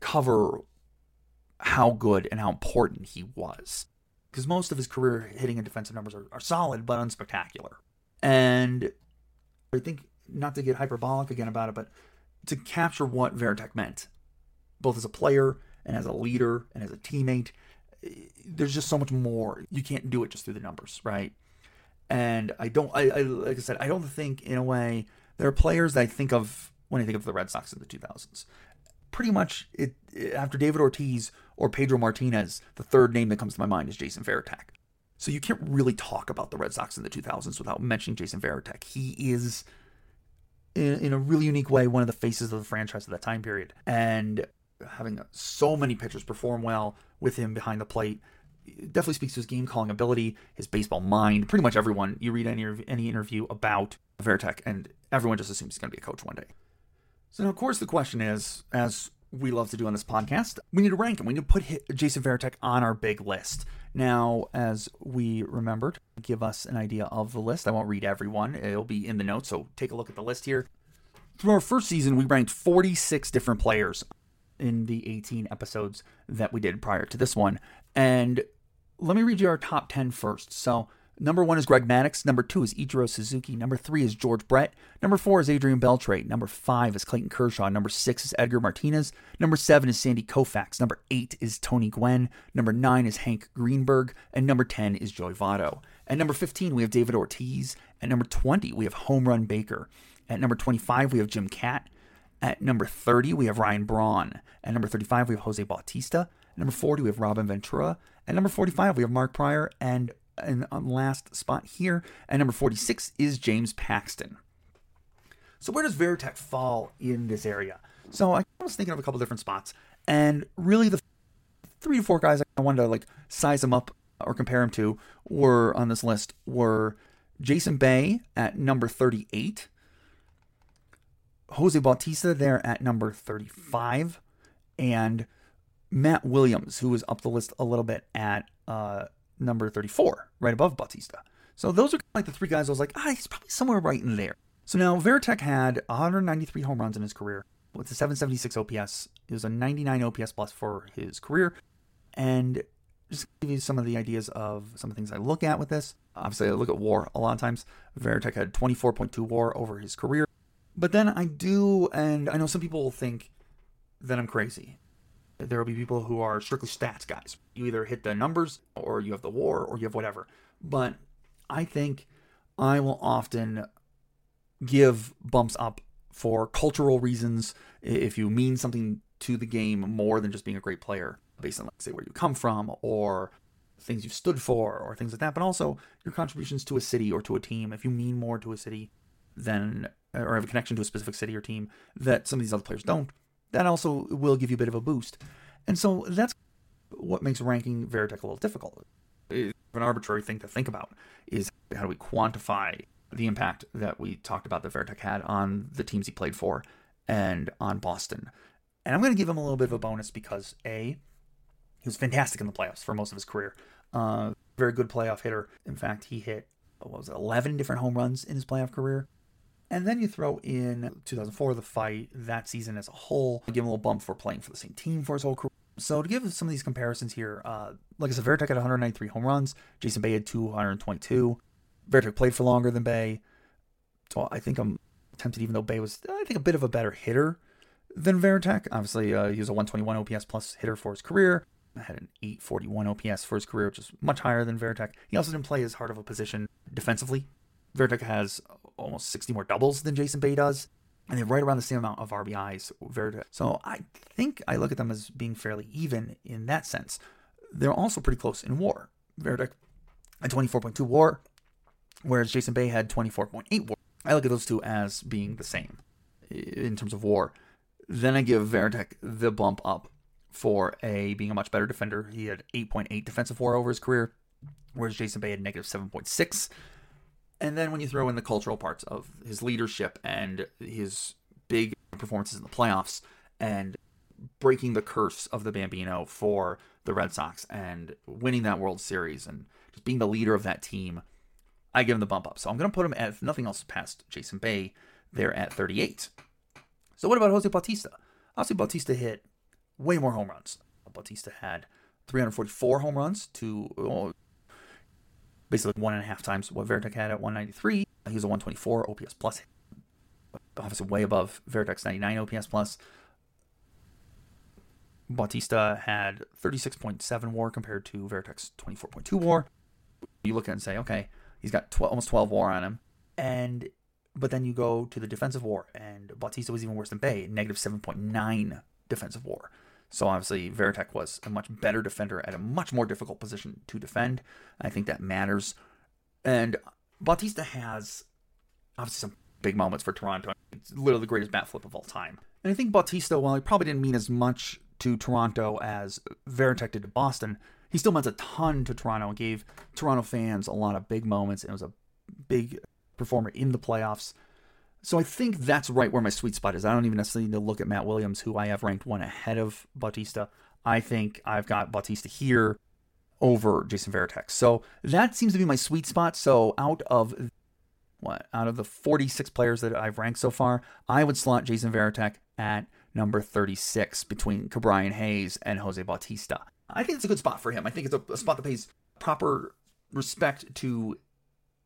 cover how good and how important he was. Because most of his career hitting and defensive numbers are, are solid, but unspectacular. And I think, not to get hyperbolic again about it, but to capture what Varitek meant, both as a player and as a leader and as a teammate, there's just so much more. You can't do it just through the numbers, right? And I don't, I, I like I said, I don't think, in a way, there are players that I think of when I think of the Red Sox in the two thousands. Pretty much, it, it after David Ortiz or Pedro Martinez, the third name that comes to my mind is Jason Varitek. So you can't really talk about the Red Sox in the two thousands without mentioning Jason Varitek. He is, in, in a really unique way, one of the faces of the franchise of that time period. And having so many pitchers perform well with him behind the plate definitely speaks to his game calling ability, his baseball mind. Pretty much everyone, you read any any interview about Varitek, and everyone just assumes he's going to be a coach one day. So now, of course, the question is, as we love to do on this podcast, we need to rank him. We need to put Jason Varitek on our big list. Now, as we remembered, give us an idea of the list. I won't read everyone. It'll be in the notes, so take a look at the list here. Through our first season, we ranked forty-six different players in the eighteen episodes that we did prior to this one. And let me read you our top ten first. So number one is Greg Maddux. Number two is Ichiro Suzuki. Number three is George Brett. Number four is Adrian Beltre. Number five is Clayton Kershaw. Number six is Edgar Martinez. Number seven is Sandy Koufax. Number eight is Tony Gwynn. Number nine is Hank Greenberg. And number ten is Joey Votto. At number fifteen, we have David Ortiz. At number twenty, we have Home Run Baker. At number twenty-five, we have Jim Catt. At number thirty, we have Ryan Braun. At number thirty-five, we have Jose Bautista. At number forty, we have Robin Ventura. At number forty-five, we have Mark Prior. And, and on last spot here, at number forty-six, is James Paxton. So where does Varitek fall in this area? So I was thinking of a couple different spots. And really the three to four guys I wanted to like size them up or compare them to were on this list were Jason Bay at number thirty-eight. Jose Bautista there at number thirty-five, and Matt Williams, who was up the list a little bit at uh, number thirty-four, right above Bautista. So those are kind of like the three guys I was like, ah, he's probably somewhere right in there. So now Varitek had one hundred ninety-three home runs in his career with a seven seventy-six O P S. It was a ninety-nine O P S plus for his career. And just give you some of the ideas of some of the things I look at with this. Obviously, I look at W A R a lot of times. Varitek had twenty-four point two W A R over his career. But then I do, and I know some people will think that I'm crazy. There will be people who are strictly stats guys. You either hit the numbers, or you have the W A R, or you have whatever. But I think I will often give bumps up for cultural reasons. If you mean something to the game more than just being a great player, based on, let's say, where you come from, or things you've stood for, or things like that. But also your contributions to a city or to a team. If you mean more to a city than, or have a connection to a specific city or team that some of these other players don't, that also will give you a bit of a boost. And so that's what makes ranking Varitek a little difficult. It's an arbitrary thing to think about, is how do we quantify the impact that we talked about that Varitek had on the teams he played for and on Boston. And I'm going to give him a little bit of a bonus because, A, he was fantastic in the playoffs for most of his career. Uh, very good playoff hitter. In fact, he hit, what was it, eleven different home runs in his playoff career. And then you throw in two thousand four, the fight, that season as a whole. Give him a little bump for playing for the same team for his whole career. So to give some of these comparisons here, uh, like I said, Varitek had one hundred ninety-three home runs. Jason Bay had two hundred twenty-two. Varitek played for longer than Bay. So I think I'm tempted, even though Bay was, I think, a bit of a better hitter than Varitek. Obviously, uh, he was a one twenty-one O P S plus hitter for his career. Had an eight forty-one O P S for his career, which is much higher than Varitek. He also didn't play as hard of a position defensively. Varitek has almost sixty more doubles than Jason Bay does, and they're right around the same amount of R B Is. Varitek. So I think I look at them as being fairly even in that sense. They're also pretty close in W A R. Varitek had twenty-four point two W A R, whereas Jason Bay had twenty-four point eight W A R. I look at those two as being the same in terms of W A R. Then I give Varitek the bump up for a being a much better defender. He had eight point eight defensive W A R over his career, whereas Jason Bay had negative seven point six. And then when you throw in the cultural parts of his leadership and his big performances in the playoffs and breaking the curse of the Bambino for the Red Sox and winning that World Series and just being the leader of that team, I give him the bump up. So I'm going to put him at, if nothing else, past Jason Bay there at thirty-eight. So what about Jose Bautista? Obviously, Bautista hit way more home runs. Bautista had three hundred forty-four home runs to oh, basically one and a half times what Varitek had at one ninety-three. He was a one twenty-four O P S plus, obviously way above Veritek's ninety-nine O P S plus. Bautista had thirty-six point seven WAR compared to Veritek's twenty-four point two WAR. You look at it and say, okay, he's got twelve, almost twelve WAR on him, and but then you go to the defensive WAR, and Bautista was even worse than Bay, negative seven point nine defensive WAR. So obviously Varitek was a much better defender at a much more difficult position to defend. I think that matters. And Bautista has obviously some big moments for Toronto. It's literally the greatest bat flip of all time. And I think Bautista, while he probably didn't mean as much to Toronto as Varitek did to Boston, he still meant a ton to Toronto and gave Toronto fans a lot of big moments. And it was a big performer in the playoffs. So I think that's right where my sweet spot is. I don't even necessarily need to look at Matt Williams, who I have ranked one ahead of Bautista. I think I've got Bautista here over Jason Varitek. So that seems to be my sweet spot. So out of what, out of the forty-six players that I've ranked so far, I would slot Jason Varitek at number thirty-six between Cabrian Hayes and Jose Bautista. I think it's a good spot for him. I think it's a, a spot that pays proper respect to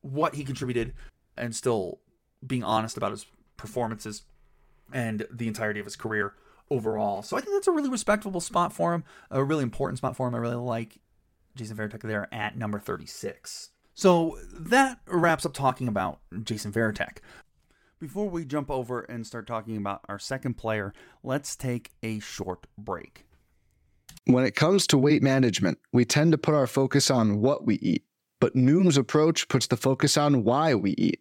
what he contributed and still being honest about his performances and the entirety of his career overall. So I think that's a really respectable spot for him, a really important spot for him. I really like Jason Varitek there at number thirty-six. So that wraps up talking about Jason Varitek. Before we jump over and start talking about our second player, let's take a short break. When it comes to weight management, we tend to put our focus on what we eat, but Noom's approach puts the focus on why we eat.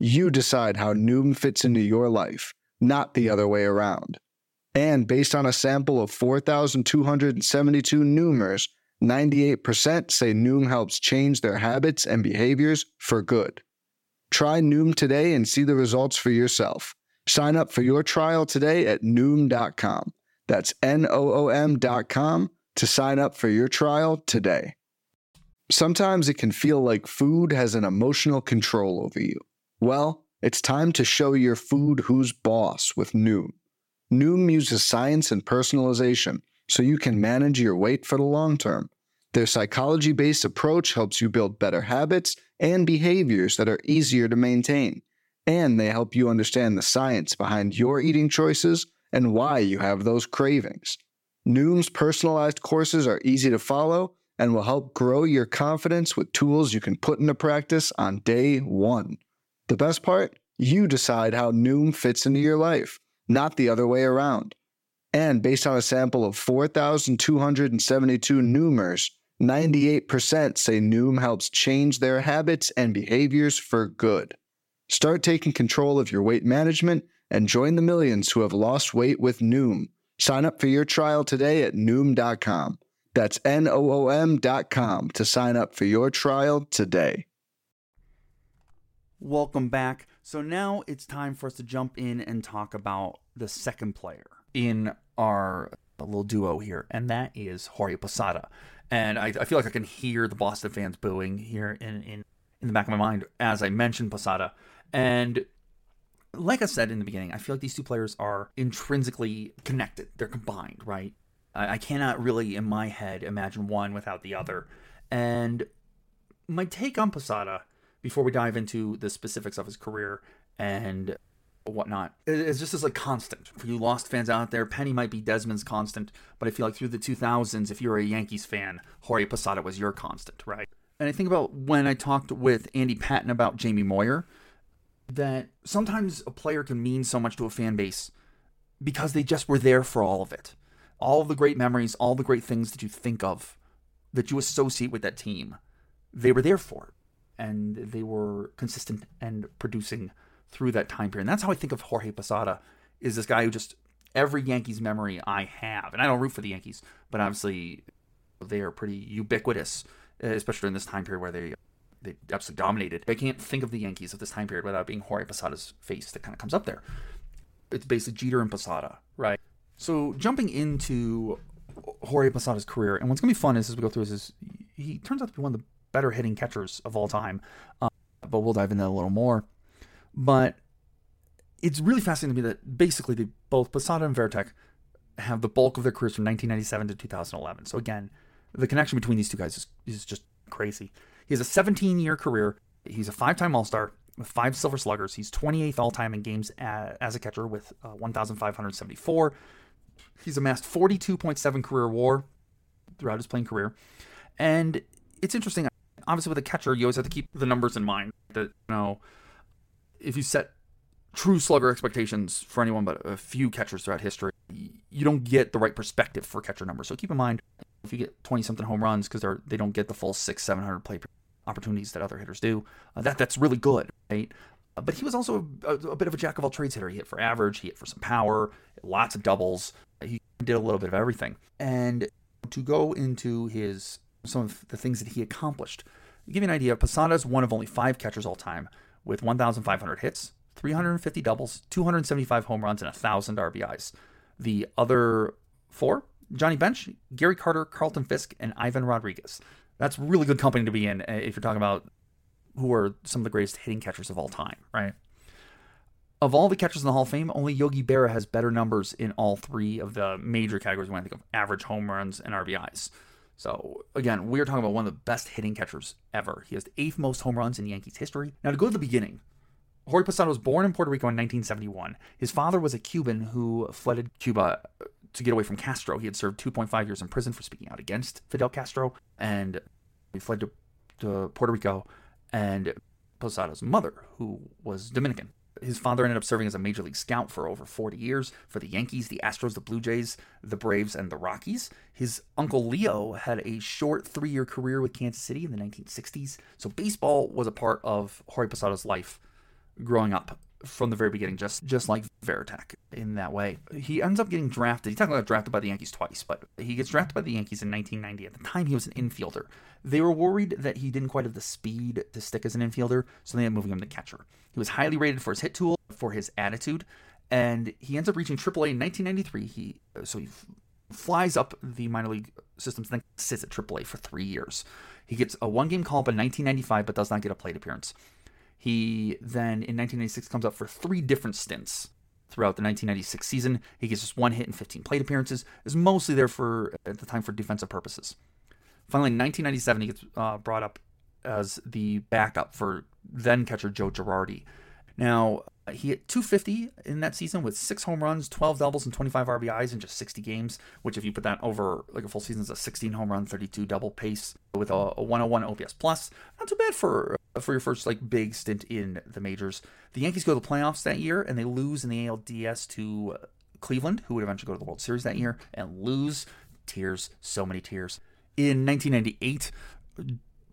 You decide how Noom fits into your life, not the other way around. And based on a sample of four thousand two hundred seventy-two Noomers, ninety-eight percent say Noom helps change their habits and behaviors for good. Try Noom today and see the results for yourself. Sign up for your trial today at Noom dot com. That's N O O M dot com to sign up for your trial today. Sometimes it can feel like food has an emotional control over you. Well, it's time to show your food who's boss with Noom. Noom uses science and personalization so you can manage your weight for the long term. Their psychology-based approach helps you build better habits and behaviors that are easier to maintain. And they help you understand the science behind your eating choices and why you have those cravings. Noom's personalized courses are easy to follow and will help grow your confidence with tools you can put into practice on day one. The best part? You decide how Noom fits into your life, not the other way around. And based on a sample of four thousand two hundred seventy-two Noomers, ninety-eight percent say Noom helps change their habits and behaviors for good. Start taking control of your weight management and join the millions who have lost weight with Noom. Sign up for your trial today at Noom dot com. That's N O O M dot com to sign up for your trial today. Welcome back. So now it's time for us to jump in and talk about the second player in our little duo here, and that is Jorge Posada. And I, I feel like I can hear the Boston fans booing here in, in, in the back of my mind as I mentioned Posada. And like I said in the beginning, I feel like these two players are intrinsically connected. They're combined, right? I, I cannot really, in my head, imagine one without the other. And my take on Posada, before we dive into the specifics of his career and whatnot, it's just this like constant. For you Lost fans out there, Penny might be Desmond's constant, but I feel like through the two thousands, if you were a Yankees fan, Jorge Posada was your constant, right? And I think about when I talked with Andy Patton about Jamie Moyer, that sometimes a player can mean so much to a fan base because they just were there for all of it. all the great memories, all the great things that you think of, that you associate with that team, they were there for. And they were consistent and producing through that time period. And that's how I think of Jorge Posada, is this guy who just, every Yankees memory I have, and I don't root for the Yankees, but obviously they are pretty ubiquitous, especially in this time period where they they absolutely dominated. I can't think of the Yankees of this time period without being Jorge Posada's face that kind of comes up there. It's basically Jeter and Posada, right? So jumping into Jorge Posada's career, and what's going to be fun is as we go through this, is he turns out to be one of the better hitting catchers of all time, um, but we'll dive into that a little more. But it's really fascinating to me that basically the, both Posada and Varitek have the bulk of their careers from nineteen ninety-seven to two thousand eleven. So again, the connection between these two guys is, is just crazy. He has a seventeen-year career. He's a five-time All-Star with five Silver Sluggers. He's twenty-eighth all-time in games as, as a catcher with uh, one thousand five hundred seventy-four. He's amassed forty-two point seven career W A R throughout his playing career. And it's interesting. Obviously, with a catcher, you always have to keep the numbers in mind. That, you know, if you set true slugger expectations for anyone but a few catchers throughout history, you don't get the right perspective for catcher numbers. So keep in mind, if you get twenty-something home runs because they they don't get the full six, seven hundred play opportunities that other hitters do, uh, that that's really good, right? Uh, but he was also a, a, a bit of a jack of all trades hitter. He hit for average, he hit for some power, lots of doubles. He did a little bit of everything. And to go into his some of the things that he accomplished. To give you an idea, Posada is one of only five catchers all time with one thousand five hundred hits, three hundred fifty doubles, two hundred seventy-five home runs, and one thousand R B Is. The other four, Johnny Bench, Gary Carter, Carlton Fisk, and Ivan Rodriguez. That's really good company to be in if you're talking about who are some of the greatest hitting catchers of all time, right? Of all the catchers in the Hall of Fame, only Yogi Berra has better numbers in all three of the major categories when I think of average, home runs, and R B Is. So, again, we're talking about one of the best hitting catchers ever. He has the eighth most home runs in Yankees history. Now, to go to the beginning, Jorge Posada was born in Puerto Rico in nineteen seventy-one. His father was a Cuban who fled Cuba to get away from Castro. He had served two point five years in prison for speaking out against Fidel Castro, and he fled to, to Puerto Rico, and Posada's mother, who was Dominican. His father ended up serving as a major league scout for over forty years for the Yankees, the Astros, the Blue Jays, the Braves, and the Rockies. His uncle Leo had a short three-year career with Kansas City in the nineteen sixties. So baseball was a part of Jorge Posada's life growing up from the very beginning, just just like Varitek in that way. He ends up getting drafted. He's talking about drafted by the Yankees twice, but he gets drafted by the Yankees in nineteen ninety. At the time, he was an infielder. They were worried that he didn't quite have the speed to stick as an infielder, so they ended up moving him to catcher. He was highly rated for his hit tool, for his attitude, and he ends up reaching triple A in nineteen ninety-three. He So he f- flies up the minor league systems, then sits at triple A for three years. He gets a one-game call-up in nineteen ninety-five, but does not get a plate appearance. He then, in nineteen ninety-six, comes up for three different stints throughout the nineteen ninety-six season. He gets just one hit and fifteen plate appearances. Is mostly there for at the time for defensive purposes. Finally, in nineteen ninety-seven, he gets uh, brought up as the backup for then-catcher Joe Girardi. Now, he hit two fifty in that season with six home runs, twelve doubles, and twenty-five R B Is in just sixty games, which if you put that over like a full season, is a sixteen home run, thirty-two double pace with a one oh one O P S plus. Not too bad for... for your first like big stint in the majors. The Yankees go to the playoffs that year, and they lose in the A L D S to Cleveland, who would eventually go to the World Series that year, and lose. Tears, so many tears. In nineteen ninety-eight,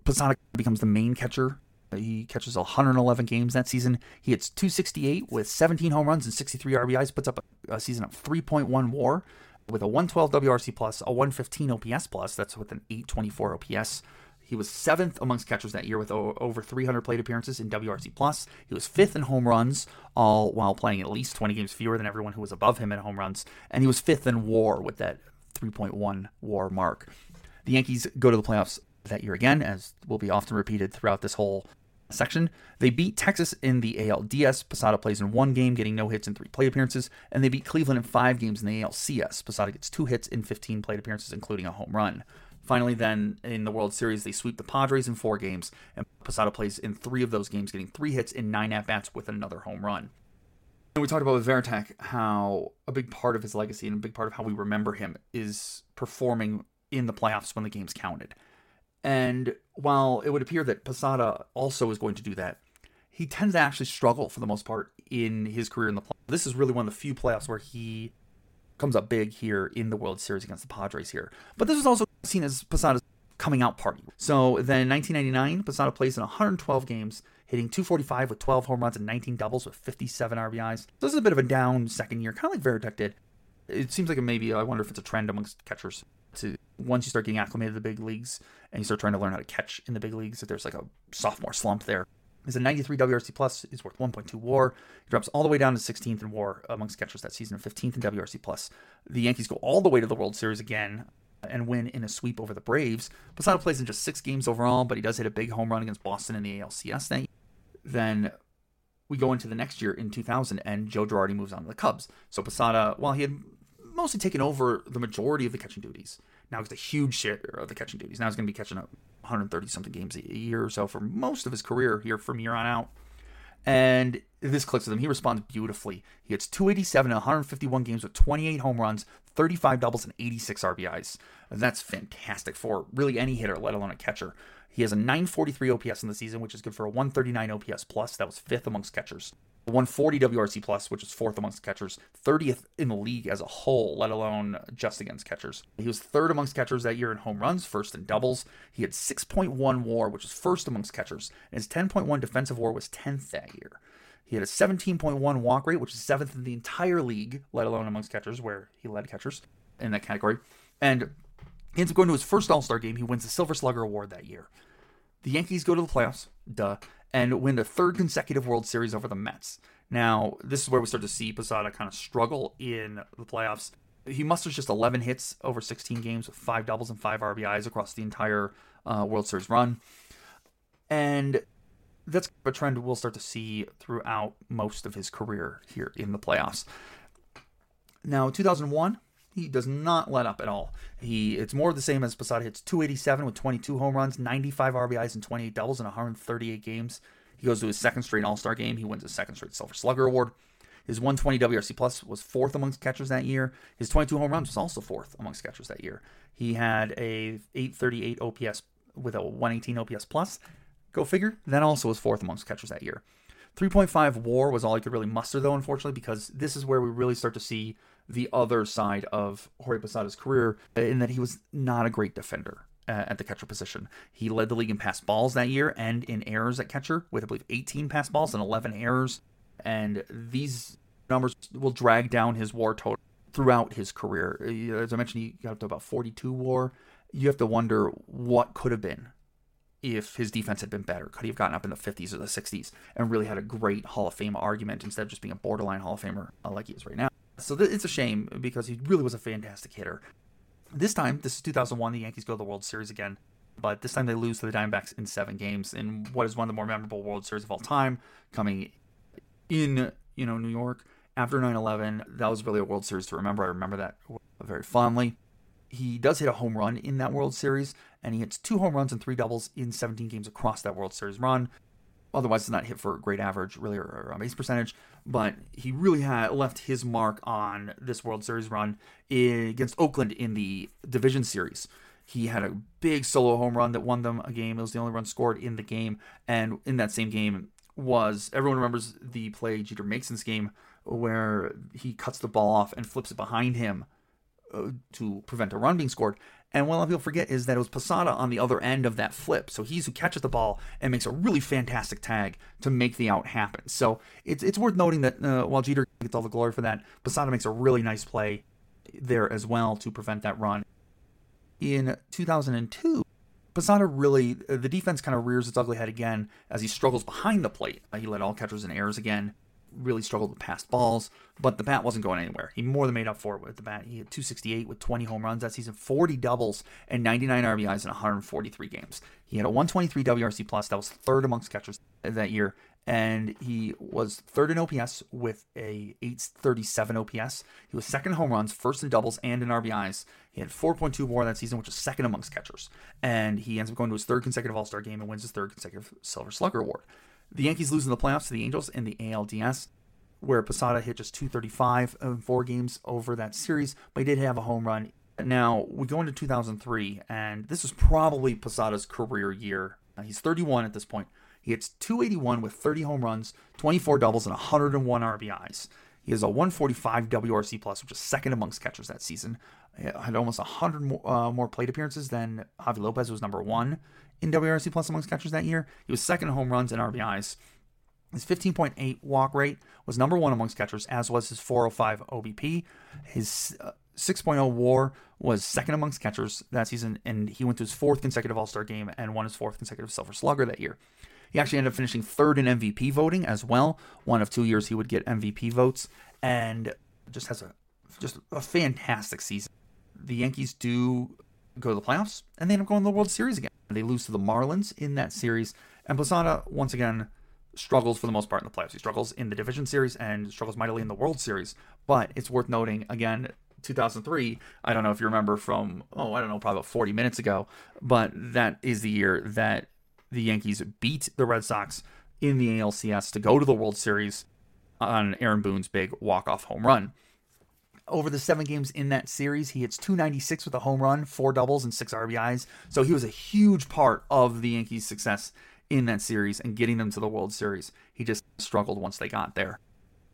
Posada becomes the main catcher. He catches one hundred eleven games that season. He hits two sixty-eight with seventeen home runs and sixty-three R B Is, puts up a season of three point one W A R with a one twelve W R C plus, a one fifteen O P S plus, that's with an eight twenty-four O P S. He was seventh amongst catchers that year with over three hundred plate appearances in W R C plus. He was fifth in home runs, all while playing at least twenty games fewer than everyone who was above him in home runs. And he was fifth in W A R with that three point one W A R mark. The Yankees go to the playoffs that year again, as will be often repeated throughout this whole section. They beat Texas in the A L D S. Posada plays in one game, getting no hits in three plate appearances. And they beat Cleveland in five games in the A L C S. Posada gets two hits in fifteen plate appearances, including a home run. Finally, then, in the World Series, they sweep the Padres in four games, and Posada plays in three of those games, getting three hits in nine at-bats with another home run. And we talked about with Varitek how a big part of his legacy and a big part of how we remember him is performing in the playoffs when the games counted. And while it would appear that Posada also is going to do that, he tends to actually struggle for the most part in his career in the playoffs. This is really one of the few playoffs where he comes up big here in the World Series against the Padres here. But this was also seen as Posada's coming out party. So then in nineteen ninety-nine, Posada plays in one hundred twelve games, hitting two forty-five with twelve home runs and nineteen doubles with fifty-seven R B Is. So this is a bit of a down second year, kind of like Varitek did. It seems like it maybe, I wonder if it's a trend amongst catchers to, once you start getting acclimated to the big leagues and you start trying to learn how to catch in the big leagues, if there's like a sophomore slump there. He's a ninety-three W R C plus, he's worth one point two war. He drops all the way down to sixteenth in war amongst catchers that season, fifteenth in W R C plus. The Yankees go all the way to the World Series again and win in a sweep over the Braves. Posada plays in just six games overall, but he does hit a big home run against Boston in the A L C S thing. Then we go into the next year in two thousand, and Joe Girardi moves on to the Cubs. So Posada, while he had mostly taken over the majority of the catching duties, now he's a huge share of the catching duties. Now he's going to be catching up one hundred thirty-something games a year or so for most of his career here from here on out. And this clicks with him. He responds beautifully. He hits two eighty-seven in one hundred fifty-one games with twenty-eight home runs, thirty-five doubles, and eighty-six R B Is. And that's fantastic for really any hitter, let alone a catcher. He has a nine forty-three O P S in the season, which is good for a one thirty-nine O P S plus. That was fifth amongst catchers. A one forty W R C plus, which is fourth amongst catchers, thirtieth in the league as a whole, let alone just against catchers. He was third amongst catchers that year in home runs, first in doubles. He had six point one war, which is first amongst catchers, and his ten point one defensive war was tenth that year. He had a seventeen point one walk rate, which is seventh in the entire league, let alone amongst catchers, where he led catchers in that category. And he ends up going to his first All-Star game. He wins the Silver Slugger Award that year. The Yankees go to the playoffs, duh, and win the third consecutive World Series over the Mets. Now, this is where we start to see Posada kind of struggle in the playoffs. He musters just eleven hits over sixteen games with five doubles and five R B Is across the entire uh, World Series run. And that's a trend we'll start to see throughout most of his career here in the playoffs. Now, two thousand one... he does not let up at all. He It's more of the same as Posada. Hits two eighty-seven with twenty-two home runs, ninety-five R B Is, and twenty-eight doubles in one hundred thirty-eight games. He goes to his second straight All-Star game. He wins his second straight Silver Slugger Award. His one twenty W R C plus was fourth amongst catchers that year. His twenty-two home runs was also fourth amongst catchers that year. He had a eight thirty-eight O P S with a one eighteen O P S plus. Go figure. That also was fourth amongst catchers that year. three point five war was all he could really muster, though, unfortunately, because this is where we really start to see the other side of Jorge Posada's career, in that he was not a great defender uh, at the catcher position. He led the league in passed balls that year and in errors at catcher with, I believe, eighteen passed balls and eleven errors. And these numbers will drag down his war total throughout his career. As I mentioned, he got up to about forty-two war. You have to wonder what could have been if his defense had been better. Could he have gotten up in the fifties or the sixties and really had a great Hall of Fame argument instead of just being a borderline Hall of Famer like he is right now? So th- it's a shame because he really was a fantastic hitter. This time, this is two thousand one, the Yankees go to the World Series again, but this time they lose to the Diamondbacks in seven games in what is one of the more memorable World Series of all time, coming in, you know, New York after nine eleven. That was really a World Series to remember. I remember that very fondly. He does hit a home run in that World Series, and he hits two home runs and three doubles in seventeen games across that World Series run. Otherwise, it's not hit for a great average, really, or a base percentage. But he really had left his mark on this World Series run in, against Oakland in the Division Series. He had a big solo home run that won them a game. It was the only run scored in the game. And in that same game was, everyone remembers the play Jeter makes in this game where he cuts the ball off and flips it behind him to prevent a run being scored. And what a lot of people forget is that it was Posada on the other end of that flip. So he's who catches the ball and makes a really fantastic tag to make the out happen. So it's it's worth noting that uh, while Jeter gets all the glory for that, Posada makes a really nice play there as well to prevent that run. In two thousand two, Posada really, the defense kind of rears its ugly head again as he struggles behind the plate. He led all catchers in errors again. Really struggled with passed balls, but the bat wasn't going anywhere. He more than made up for it with the bat. He had two sixty-eight with twenty home runs that season, forty doubles, and ninety-nine R B Is in one hundred forty-three games. He had a one twenty-three W R C plus. That was third amongst catchers that year, and he was third in O P S with a eight thirty-seven O P S. He was second in home runs, first in doubles, and in R B Is. He had four point two war that season, which was second amongst catchers, and he ends up going to his third consecutive All-Star game and wins his third consecutive Silver Slugger Award. The Yankees lose in the playoffs to the Angels in the A L D S, where Posada hit just two thirty-five in four games over that series, but he did have a home run. Now, we go into two thousand three, and this is probably Posada's career year. Uh, he's thirty-one at this point. He hits two eighty-one with thirty home runs, twenty-four doubles, and one hundred one R B Is. He has a one forty-five W R C plus, which is second amongst catchers that season. He had almost one hundred more, uh, more plate appearances than Javi Lopez, who was number one in W R C plus amongst catchers that year. He was second in home runs and R B Is. His fifteen point eight walk rate was number one amongst catchers, as was his four oh five O B P. His uh, six point oh war was second amongst catchers that season, and he went to his fourth consecutive All-Star game and won his fourth consecutive Silver Slugger that year. He actually ended up finishing third in M V P voting as well. One of two years he would get M V P votes, and just has a just a fantastic season. The Yankees do go to the playoffs, and they end up going to the World Series again. They lose to the Marlins in that series, and Posada, once again, struggles for the most part in the playoffs. He struggles in the division series and struggles mightily in the World Series, but it's worth noting, again, two thousand three, I don't know if you remember from, oh, I don't know, probably about forty minutes ago, but that is the year that the Yankees beat the Red Sox in the A L C S to go to the World Series on Aaron Boone's big walk-off home run. Over the seven games in that series, he hits two ninety-six with a home run, four doubles, and six R B Is, so he was a huge part of the Yankees' success in that series and getting them to the World Series. He just struggled once they got there.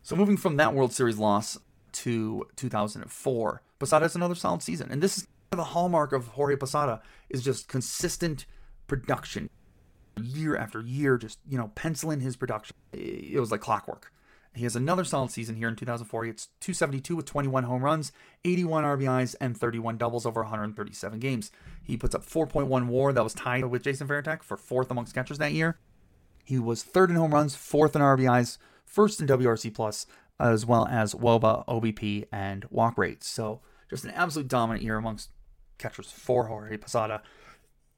So moving from that World Series loss to two thousand four, Posada has another solid season. And this is the hallmark of Jorge Posada, is just consistent production. Year after year, just, you know, penciling his production. It was like clockwork. He has another solid season here in two thousand four. He hits two seventy-two with twenty-one home runs, eighty-one R B Is, and thirty-one doubles over one hundred thirty-seven games. He puts up four point one war. That was tied with Jason Varitek for fourth amongst catchers that year. He was third in home runs, fourth in R B Is, first in W R C plus, as well as W O B A, O B P, and walk rates. So just an absolute dominant year amongst catchers for Jorge Posada.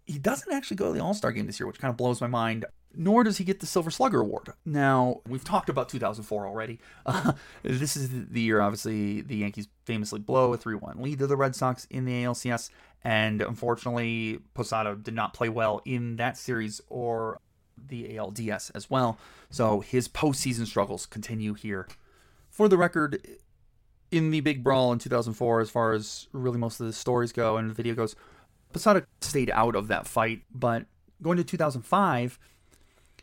He doesn't actually go to the All-Star game this year, which kind of blows my mind, nor does he get the Silver Slugger Award. Now, we've talked about two thousand four already. Uh, this is the year, obviously, the Yankees famously blow a three one lead to the Red Sox in the A L C S, and unfortunately, Posada did not play well in that series or the A L D S as well, so his postseason struggles continue here. For the record, in the big brawl in two thousand four, as far as really most of the stories go and the video goes, Posada stayed out of that fight, but going to two thousand five,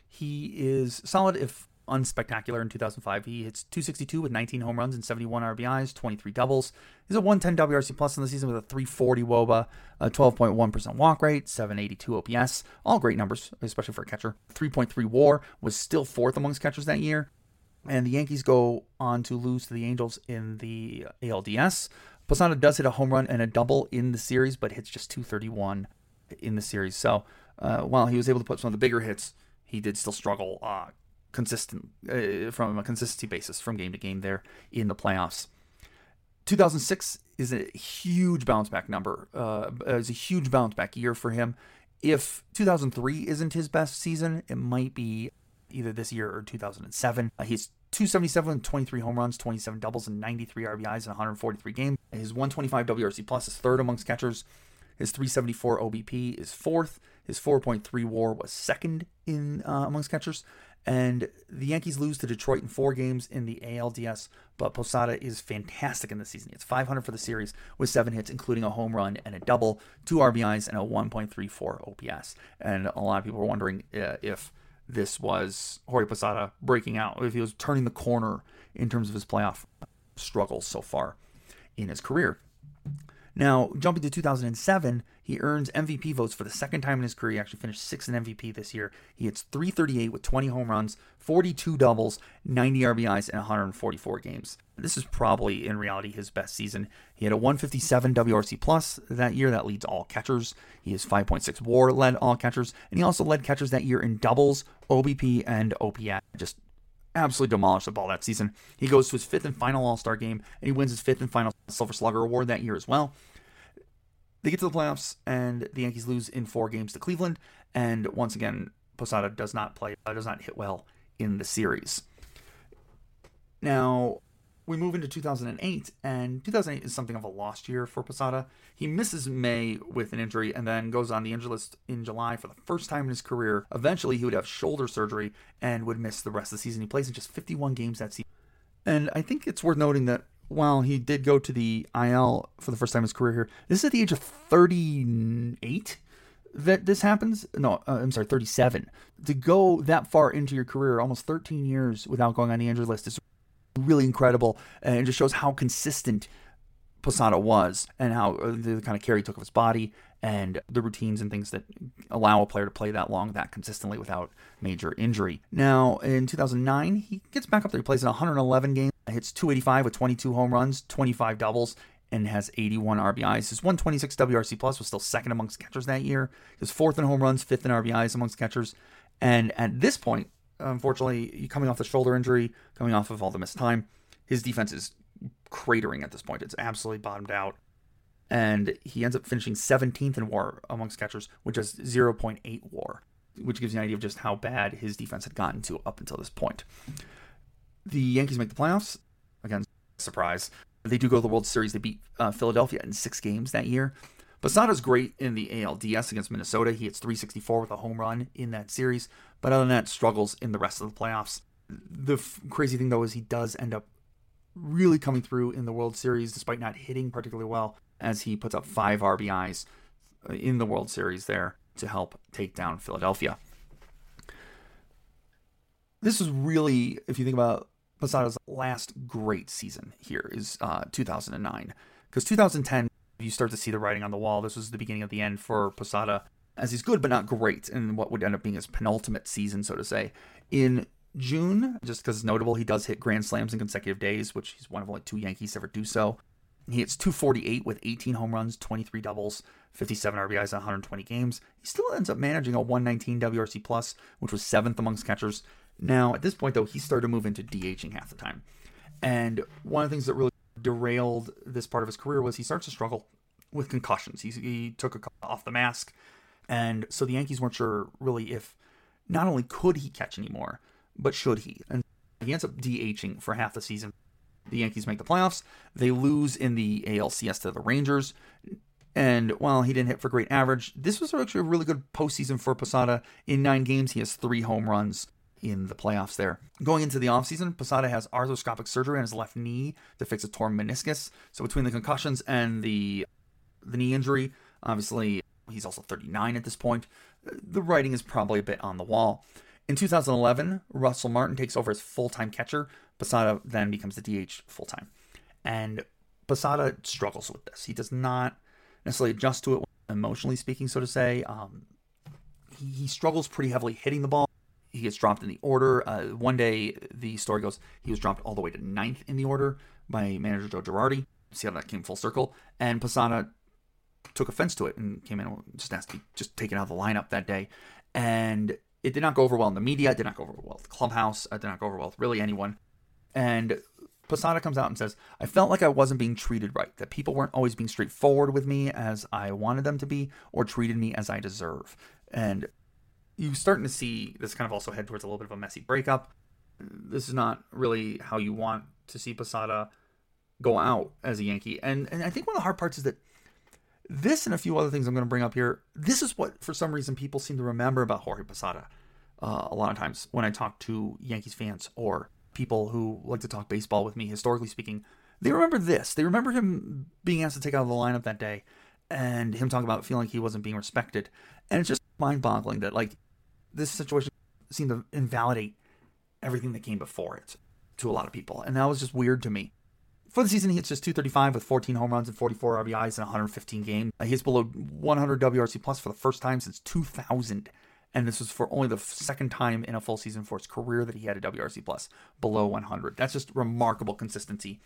he is solid if unspectacular in two thousand five. He hits two sixty-two with nineteen home runs and seventy-one R B Is, twenty-three doubles. He's a one ten W R C plus in the season with a three forty W O B A, a twelve point one percent walk rate, seven eighty-two O P S. All great numbers, especially for a catcher. three point three war, was still fourth amongst catchers that year. And the Yankees go on to lose to the Angels in the A L D S. Posada does hit a home run and a double in the series, but hits just two thirty-one in the series. So uh, while he was able to put some of the bigger hits, he did still struggle uh, consistent uh, from a consistency basis from game to game there in the playoffs. two thousand six is a huge bounce back number. Uh, it's a huge bounce back year for him. If two thousand three isn't his best season, it might be either this year or two thousand seven. Uh, he's two seventy-seven with twenty-three home runs, twenty-seven doubles, and ninety-three R B Is in one hundred forty-three games. His one twenty-five W R C plus is third amongst catchers. His three seventy-four O B P is fourth. His four point three war was second in uh, amongst catchers. And the Yankees lose to Detroit in four games in the A L D S, but Posada is fantastic in the season. It's five hundred for the series with seven hits, including a home run and a double, two R B Is, and a one point three four O P S. And a lot of people are wondering uh, if this was Jorge Posada breaking out, if he was turning the corner in terms of his playoff struggles so far in his career. Now, jumping to two thousand seven, he earns M V P votes for the second time in his career. He actually finished sixth in M V P this year. He hits three thirty-eight with twenty home runs, forty-two doubles, ninety R B Is, and one hundred forty-four games. This is probably, in reality, his best season. He had a one fifty-seven W R C plus that year. That leads all catchers. He is five point six war, led all catchers. And he also led catchers that year in doubles, O B P, and O P S. Just absolutely demolished the ball that season. He goes to his fifth and final All-Star game, and he wins his fifth and final Silver Slugger Award that year as well. They get to the playoffs, and the Yankees lose in four games to Cleveland, and once again, Posada does not play, uh, does not hit well in the series. Now, we move into two thousand eight, and two thousand eight is something of a lost year for Posada. He misses May with an injury and then goes on the injury list in July for the first time in his career. Eventually, he would have shoulder surgery and would miss the rest of the season. He plays in just fifty-one games that season. And I think it's worth noting that while he did go to the I L for the first time in his career here, this is at the age of thirty-eight that this happens. No, uh, I'm sorry, thirty-seven. To go that far into your career, almost thirteen years without going on the injury list, is really incredible, and it just shows how consistent Posada was and how the kind of care he took of his body and the routines and things that allow a player to play that long, that consistently without major injury. Now, in two thousand nine, he gets back up there. He plays in one hundred eleven games, hits two eighty-five with twenty-two home runs, twenty-five doubles, and has eighty-one R B Is. His one twenty-six W R C plus was still second amongst catchers that year. He was fourth in home runs, fifth in R B Is amongst catchers. And at this point, unfortunately, coming off the shoulder injury, coming off of all the missed time, his defense is cratering at this point. It's absolutely bottomed out. And he ends up finishing seventeenth in W A R amongst catchers, which is zero point eight W A R, which gives you an idea of just how bad his defense had gotten to up until this point. The Yankees make the playoffs. Again, surprise. They do go to the World Series. They beat uh, Philadelphia in six games that year. Posada's great in the A L D S against Minnesota. He hits three sixty-four with a home run in that series, but other than that, struggles in the rest of the playoffs. The f- crazy thing, though, is he does end up really coming through in the World Series, despite not hitting particularly well, as he puts up five R B Is in the World Series there to help take down Philadelphia. This is really, if you think about Posada's last great season here, is uh, two thousand nine. Because two thousand ten, you start to see the writing on the wall. This was the beginning of the end for Posada, as he's good but not great, in what would end up being his penultimate season, so to say. In June, just because it's notable, he does hit grand slams in consecutive days, which he's one of only two Yankees to ever do so. He hits two forty-eight with eighteen home runs, twenty-three doubles, fifty-seven R B Is in one hundred twenty games. He still ends up managing a one nineteen W R C plus, which was seventh amongst catchers. Now, at this point, though, he started to move into DHing half the time. And one of the things that really derailed this part of his career was he starts to struggle with concussions. He, he took a, off the mask, and so the Yankees weren't sure really if not only could he catch anymore, but should he? And he ends up DHing for half the season. The Yankees make the playoffs. They lose in the A L C S to the Rangers. And while he didn't hit for great average, this was actually a really good postseason for Posada. In nine games, he has three home runs in the playoffs there. Going into the offseason, Posada has arthroscopic surgery on his left knee to fix a torn meniscus. So between the concussions and the the knee injury, obviously he's also thirty-nine at this point. The writing is probably a bit on the wall. In two thousand eleven, Russell Martin takes over as full-time catcher. Posada then becomes the D H full-time. And Posada struggles with this. He does not necessarily adjust to it, emotionally speaking, so to say. Um, he, he struggles pretty heavily hitting the ball. He gets dropped in the order. Uh, one day, the story goes, he was dropped all the way to ninth in the order by manager Joe Girardi. See how that came full circle? And Posada took offense to it and came in and just asked to be just taken out of the lineup that day. And it did not go over well in the media. It did not go over well with the clubhouse. It did not go over well with really anyone. And Posada comes out and says, I felt like I wasn't being treated right, that people weren't always being straightforward with me as I wanted them to be or treated me as I deserve. And you're starting to see this kind of also head towards a little bit of a messy breakup. This is not really how you want to see Posada go out as a Yankee. And, and I think one of the hard parts is that this and a few other things I'm going to bring up here, this is what, for some reason, people seem to remember about Jorge Posada uh, a lot of times when I talk to Yankees fans or people who like to talk baseball with me, historically speaking. They remember this. They remember him being asked to take out of the lineup that day and him talking about feeling like he wasn't being respected. And it's just mind-boggling that, like, this situation seemed to invalidate everything that came before it to a lot of people. And that was just weird to me. For the season, he hits just two thirty-five with fourteen home runs and forty-four R B Is in one hundred fifteen games. He hits below one hundred W R C plus for the first time since two thousand, and this was for only the second time in a full season for his career that he had a W R C plus below one hundred. That's just remarkable consistency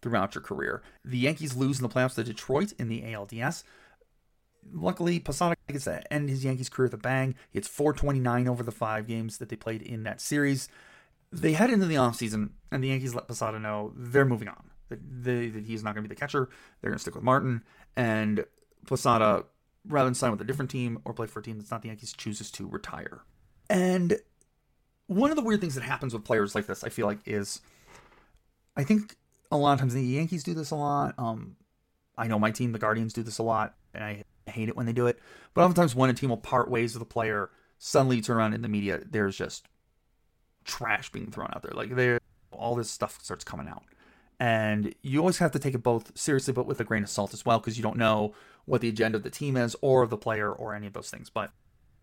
throughout your career. The Yankees lose in the playoffs to Detroit in the A L D S. Luckily, Posada gets to end his Yankees career with a bang. He hits four twenty-nine over the five games that they played in that series. They head into the offseason, and the Yankees let Posada know they're moving on. That he's not going to be the catcher. They're going to stick with Martin. And Posada, rather than sign with a different team or play for a team that's not the Yankees, chooses to retire. And one of the weird things that happens with players like this, I feel like, is I think a lot of times the Yankees do this a lot. Um, I know my team, the Guardians, do this a lot, and I hate it when they do it. But oftentimes when a team will part ways with a player, suddenly you turn around in the media, there's just trash being thrown out there. Like, there, all this stuff starts coming out. And you always have to take it both seriously, but with a grain of salt as well, because you don't know what the agenda of the team is or of the player or any of those things. But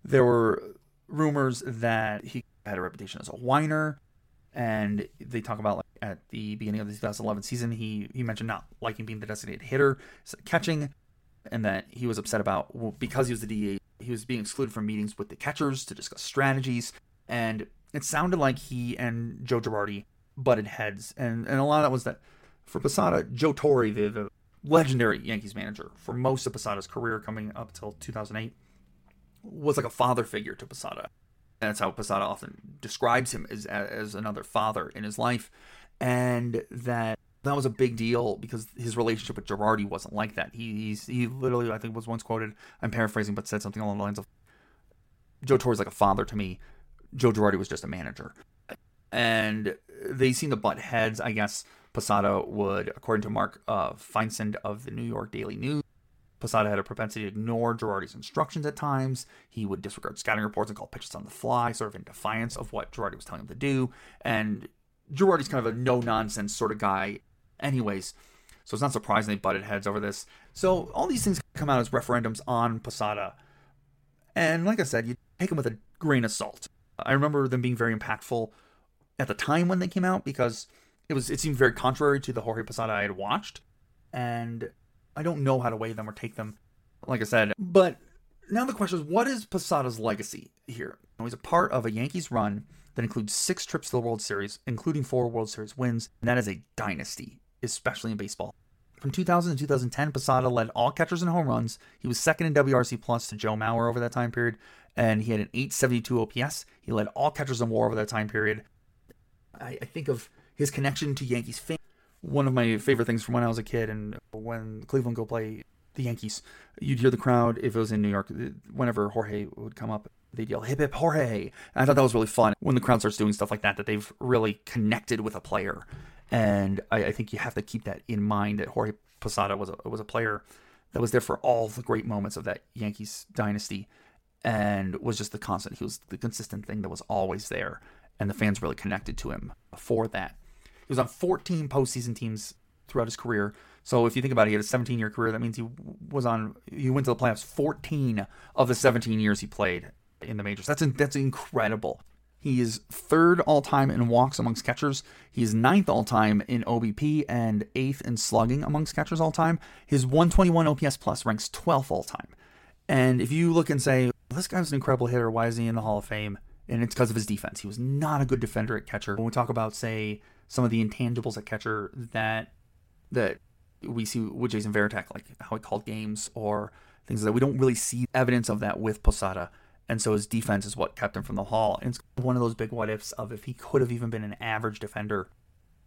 there were rumors that he had a reputation as a whiner And they talk about, like, at the beginning of the two thousand eleven season, he, he mentioned not liking being the designated hitter, catching, and that he was upset about, well, because he was the D H, he was being excluded from meetings with the catchers to discuss strategies. And it sounded like he and Joe Girardi butted heads. And, and a lot of that was that for Posada, Joe Torre, the, the legendary Yankees manager for most of Posada's career coming up till two thousand eight, was like a father figure to Posada. And that's how Posada often describes him, as as another father in his life. And that that was a big deal because his relationship with Girardi wasn't like that. He he's, he literally, I think, was once quoted, I'm paraphrasing, but said something along the lines of, Joe Torre's like a father to me. Joe Girardi was just a manager. And they seem to butt heads, I guess. Posada would, according to Mark uh, Feinsend of the New York Daily News, Posada had a propensity to ignore Girardi's instructions at times. He would disregard scouting reports and call pitches on the fly, sort of in defiance of what Girardi was telling him to do. And Girardi's kind of a no-nonsense sort of guy anyways, so it's not surprising they butted heads over this. So all these things come out as referendums on Posada. And like I said, you take them with a grain of salt. I remember them being very impactful at the time when they came out because it was it seemed very contrary to the Jorge Posada I had watched. And I don't know how to weigh them or take them, like I said. But now the question is, what is Posada's legacy here? He's a part of a Yankees run that includes six trips to the World Series, including four World Series wins, and that is a dynasty, especially in baseball. From two thousand to two thousand ten, Posada led all catchers in home runs. He was second in W R C plus to Joe Mauer over that time period, and he had an eight seventy-two O P S. He led all catchers in WAR over that time period. I, I think of his connection to Yankees fans. One of my favorite things from when I was a kid, and when Cleveland go play the Yankees, you'd hear the crowd, if it was in New York, whenever Jorge would come up, they'd yell, hip, hip, Jorge. And I thought that was really fun when the crowd starts doing stuff like that, that they've really connected with a player. And I, I think you have to keep that in mind, that Jorge Posada was a, was a player that was there for all the great moments of that Yankees dynasty and was just the constant. He was the consistent thing that was always there. And the fans really connected to him for that. He was on fourteen postseason teams throughout his career. So if you think about it, he had a seventeen-year career. That means he was on. He went to the playoffs fourteen of the seventeen years he played in the majors. That's that's incredible. He is third all-time in walks amongst catchers. He is ninth all-time in O B P and eighth in slugging amongst catchers all-time. His one twenty-one O P S plus ranks twelfth all-time. And if you look and say, this guy's an incredible hitter, why is he in the Hall of Fame? And it's because of his defense. He was not a good defender at catcher. When we talk about, say, some of the intangibles at catcher that that we see with Jason Varitek, like how he called games or things like that, we don't really see evidence of that with Posada. And so his defense is what kept him from the Hall. And it's one of those big what-ifs of if he could have even been an average defender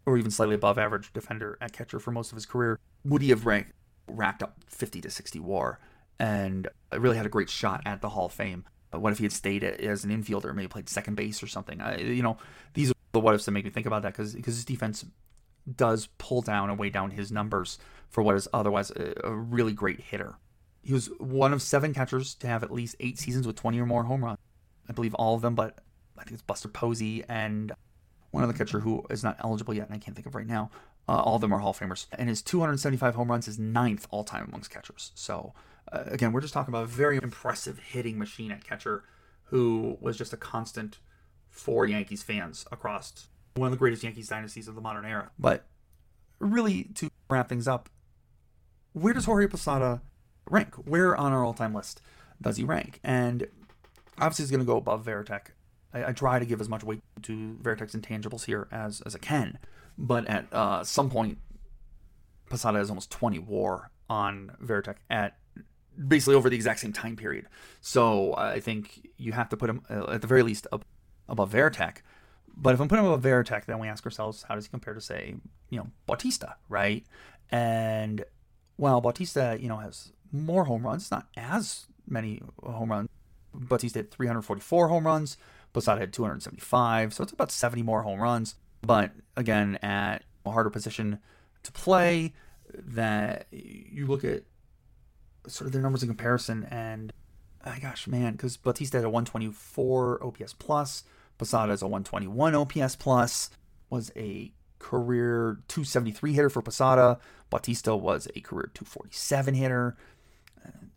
or even slightly above average defender at catcher for most of his career, would he have ranked, racked up fifty to sixty W A R and really had a great shot at the Hall of Fame? What if he had stayed as an infielder, maybe played second base or something? I, you know, these are the what-ifs that make me think about that, because his defense does pull down and weigh down his numbers for what is otherwise a, a really great hitter. He was one of seven catchers to have at least eight seasons with twenty or more home runs. I believe all of them, but I think it's Buster Posey and one other catcher who is not eligible yet, and I can't think of right now. Uh, all of them are Hall of Famers. And his two seventy-five home runs is ninth all-time amongst catchers. So, uh, again, we're just talking about a very impressive hitting machine at catcher who was just a constant for Yankees fans across one of the greatest Yankees dynasties of the modern era. But really, to wrap things up, where does Jorge Posada rank? Where on our all-time list does he rank? And obviously he's going to go above Varitek. I, I try to give as much weight to Veritek's intangibles here as, as I can. But at uh, some point, Posada has almost twenty W A R on Varitek at basically over the exact same time period. So I think you have to put him, uh, at the very least, above, above Varitek. But if I'm putting him above Varitek, then we ask ourselves, how does he compare to, say, you know, Bautista, right? And while Bautista, you know, has more home runs, it's not as many home runs. Bautista had three forty-four home runs. Posada had two seventy-five. So it's about seventy more home runs. But again, at a harder position to play, that you look at sort of their numbers in comparison. And, oh gosh, man, because Bautista had a one twenty-four O P S plus. Posada is a one twenty-one O P S plus. Was a career two seventy-three hitter for Posada. Bautista was a career two forty-seven hitter.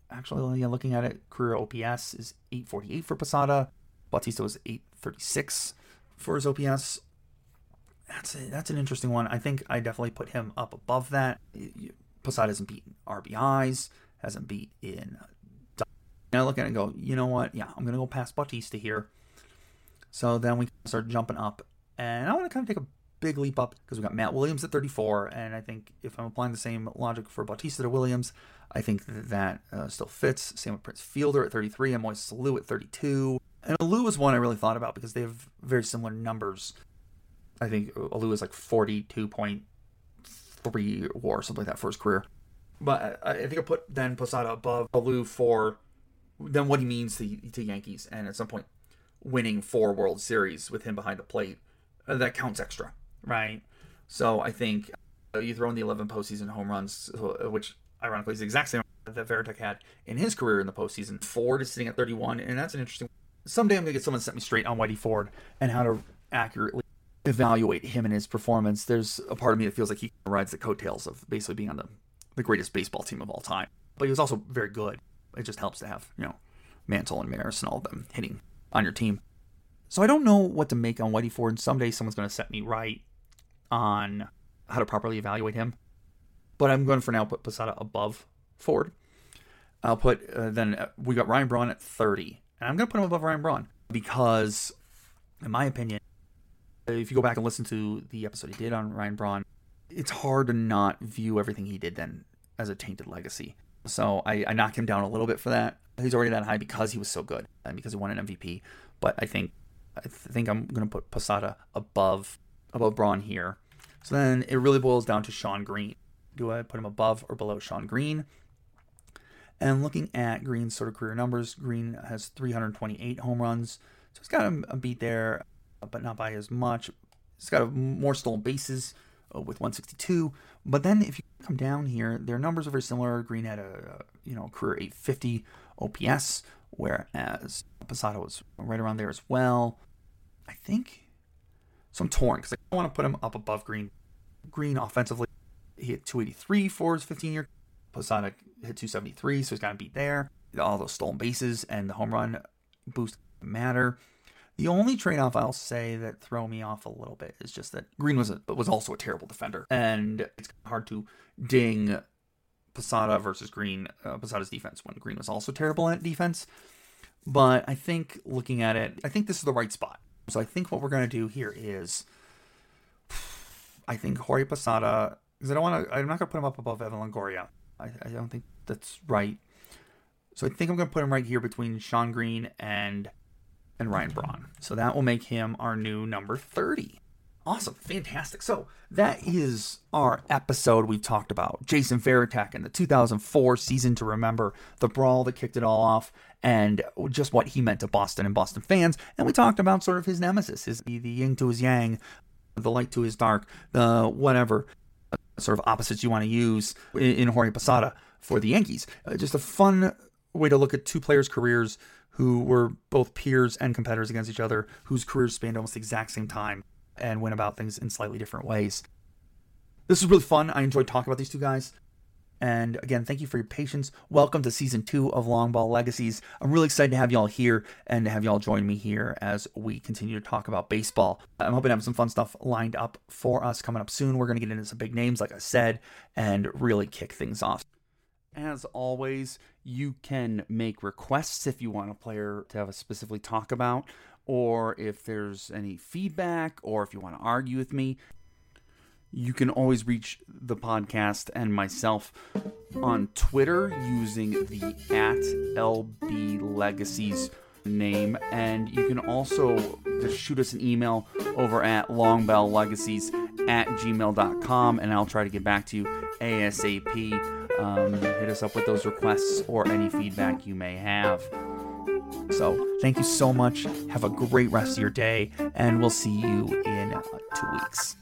Actually, yeah, looking at it, career O P S is eight forty-eight for Posada. Bautista was eight thirty-six for his O P S. that's a, that's an interesting one. I think I definitely put him up above that. Posada hasn't beaten R B Is, hasn't beat in. Now look at it and go, you know what? Yeah, I'm going to go past Bautista here. So then we start jumping up. And I want to kind of take a big leap up because we got Matt Williams at thirty-four. And I think if I'm applying the same logic for Bautista to Williams, I think that, that uh, still fits. Same with Prince Fielder at thirty-three and Moises Alou at thirty-two. And Alou is one I really thought about because they have very similar numbers. I think Alou is like forty-two point three war or something like that for his career. But I, I think I put then Posada above Alou for then what he means to, to Yankees. And at some point, winning four World Series with him behind the plate, uh, that counts extra, right? So I think uh, you throw in the eleven postseason home runs, uh, which ironically is the exact same that Varitek had in his career in the postseason. Ford is sitting at thirty-one, and that's an interesting. Someday I'm going to get someone to set me straight on Whitey Ford and how to accurately evaluate him and his performance. There's a part of me that feels like he rides the coattails of basically being on the, the greatest baseball team of all time. But he was also very good. It just helps to have, you know, Mantle and Maris and all of them hitting on your team. So I don't know what to make on Whitey Ford. Someday someone's going to set me right on how to properly evaluate him. But I'm going to, for now, put Posada above Ford. I'll put, uh, then uh, we got Ryan Braun at thirty. And I'm going to put him above Ryan Braun because, in my opinion, if you go back and listen to the episode he did on Ryan Braun, it's hard to not view everything he did then as a tainted legacy. So I, I knocked him down a little bit for that. He's already that high because he was so good and because he won an M V P. But I think I th- think I'm going to put Posada above above Braun here. So then it really boils down to Shawn Green. Do I put him above or below Shawn Green? And looking at Green's sort of career numbers, Green has three hundred twenty-eight home runs. So he's got a, a beat there, but not by as much. He's got a, more stolen bases uh, with one sixty-two. But then if you come down here, their numbers are very similar. Green had a, a you know career eight fifty O P S, whereas Posada was right around there as well. I think, so I'm torn because I don't want to put him up above Green. Green offensively, he hit two eighty-three for his fifteen-year. Posada hit two seventy-three, so he's got to beat there. All those stolen bases and the home run boost matter. The only trade-off I'll say that throw me off a little bit is just that Green was a, was also a terrible defender, and it's hard to ding Posada versus Green, uh, Posada's defense when Green was also terrible at defense. But I think looking at it, I think this is the right spot. So I think what we're going to do here is, I think Jorge Posada, because I don't want to, I'm not going to put him up above Evan Longoria. I, I don't think that's right. So I think I'm going to put him right here between Shawn Green and. And Ryan Braun. So that will make him our new number thirty. Awesome. Fantastic. So that is our episode. We've talked about Jason Varitek and the two thousand four season to remember, the brawl that kicked it all off, and just what he meant to Boston and Boston fans. And we talked about sort of his nemesis, his the yin to his yang, the light to his dark, the whatever sort of opposites you want to use in, in Jorge Posada for the Yankees. Uh, just a fun way to look at two players' careers who were both peers and competitors against each other, whose careers spanned almost the exact same time and went about things in slightly different ways. This was really fun. I enjoyed talking about these two guys. And again, thank you for your patience. Welcome to season two of Long Ball Legacies. I'm really excited to have y'all here and to have y'all join me here as we continue to talk about baseball. I'm hoping to have some fun stuff lined up for us coming up soon. We're going to get into some big names, like I said, and really kick things off. As always, you can make requests if you want a player to have us specifically talk about, or if there's any feedback, or if you want to argue with me. You can always reach the podcast and myself on Twitter using the at L B Legacies name. And you can also just shoot us an email over at longbelllegacies at gmail dot com, and I'll try to get back to you ASAP. Um, hit us up with those requests or any feedback you may have. So thank you so much. Have a great rest of your day, and we'll see you in two weeks.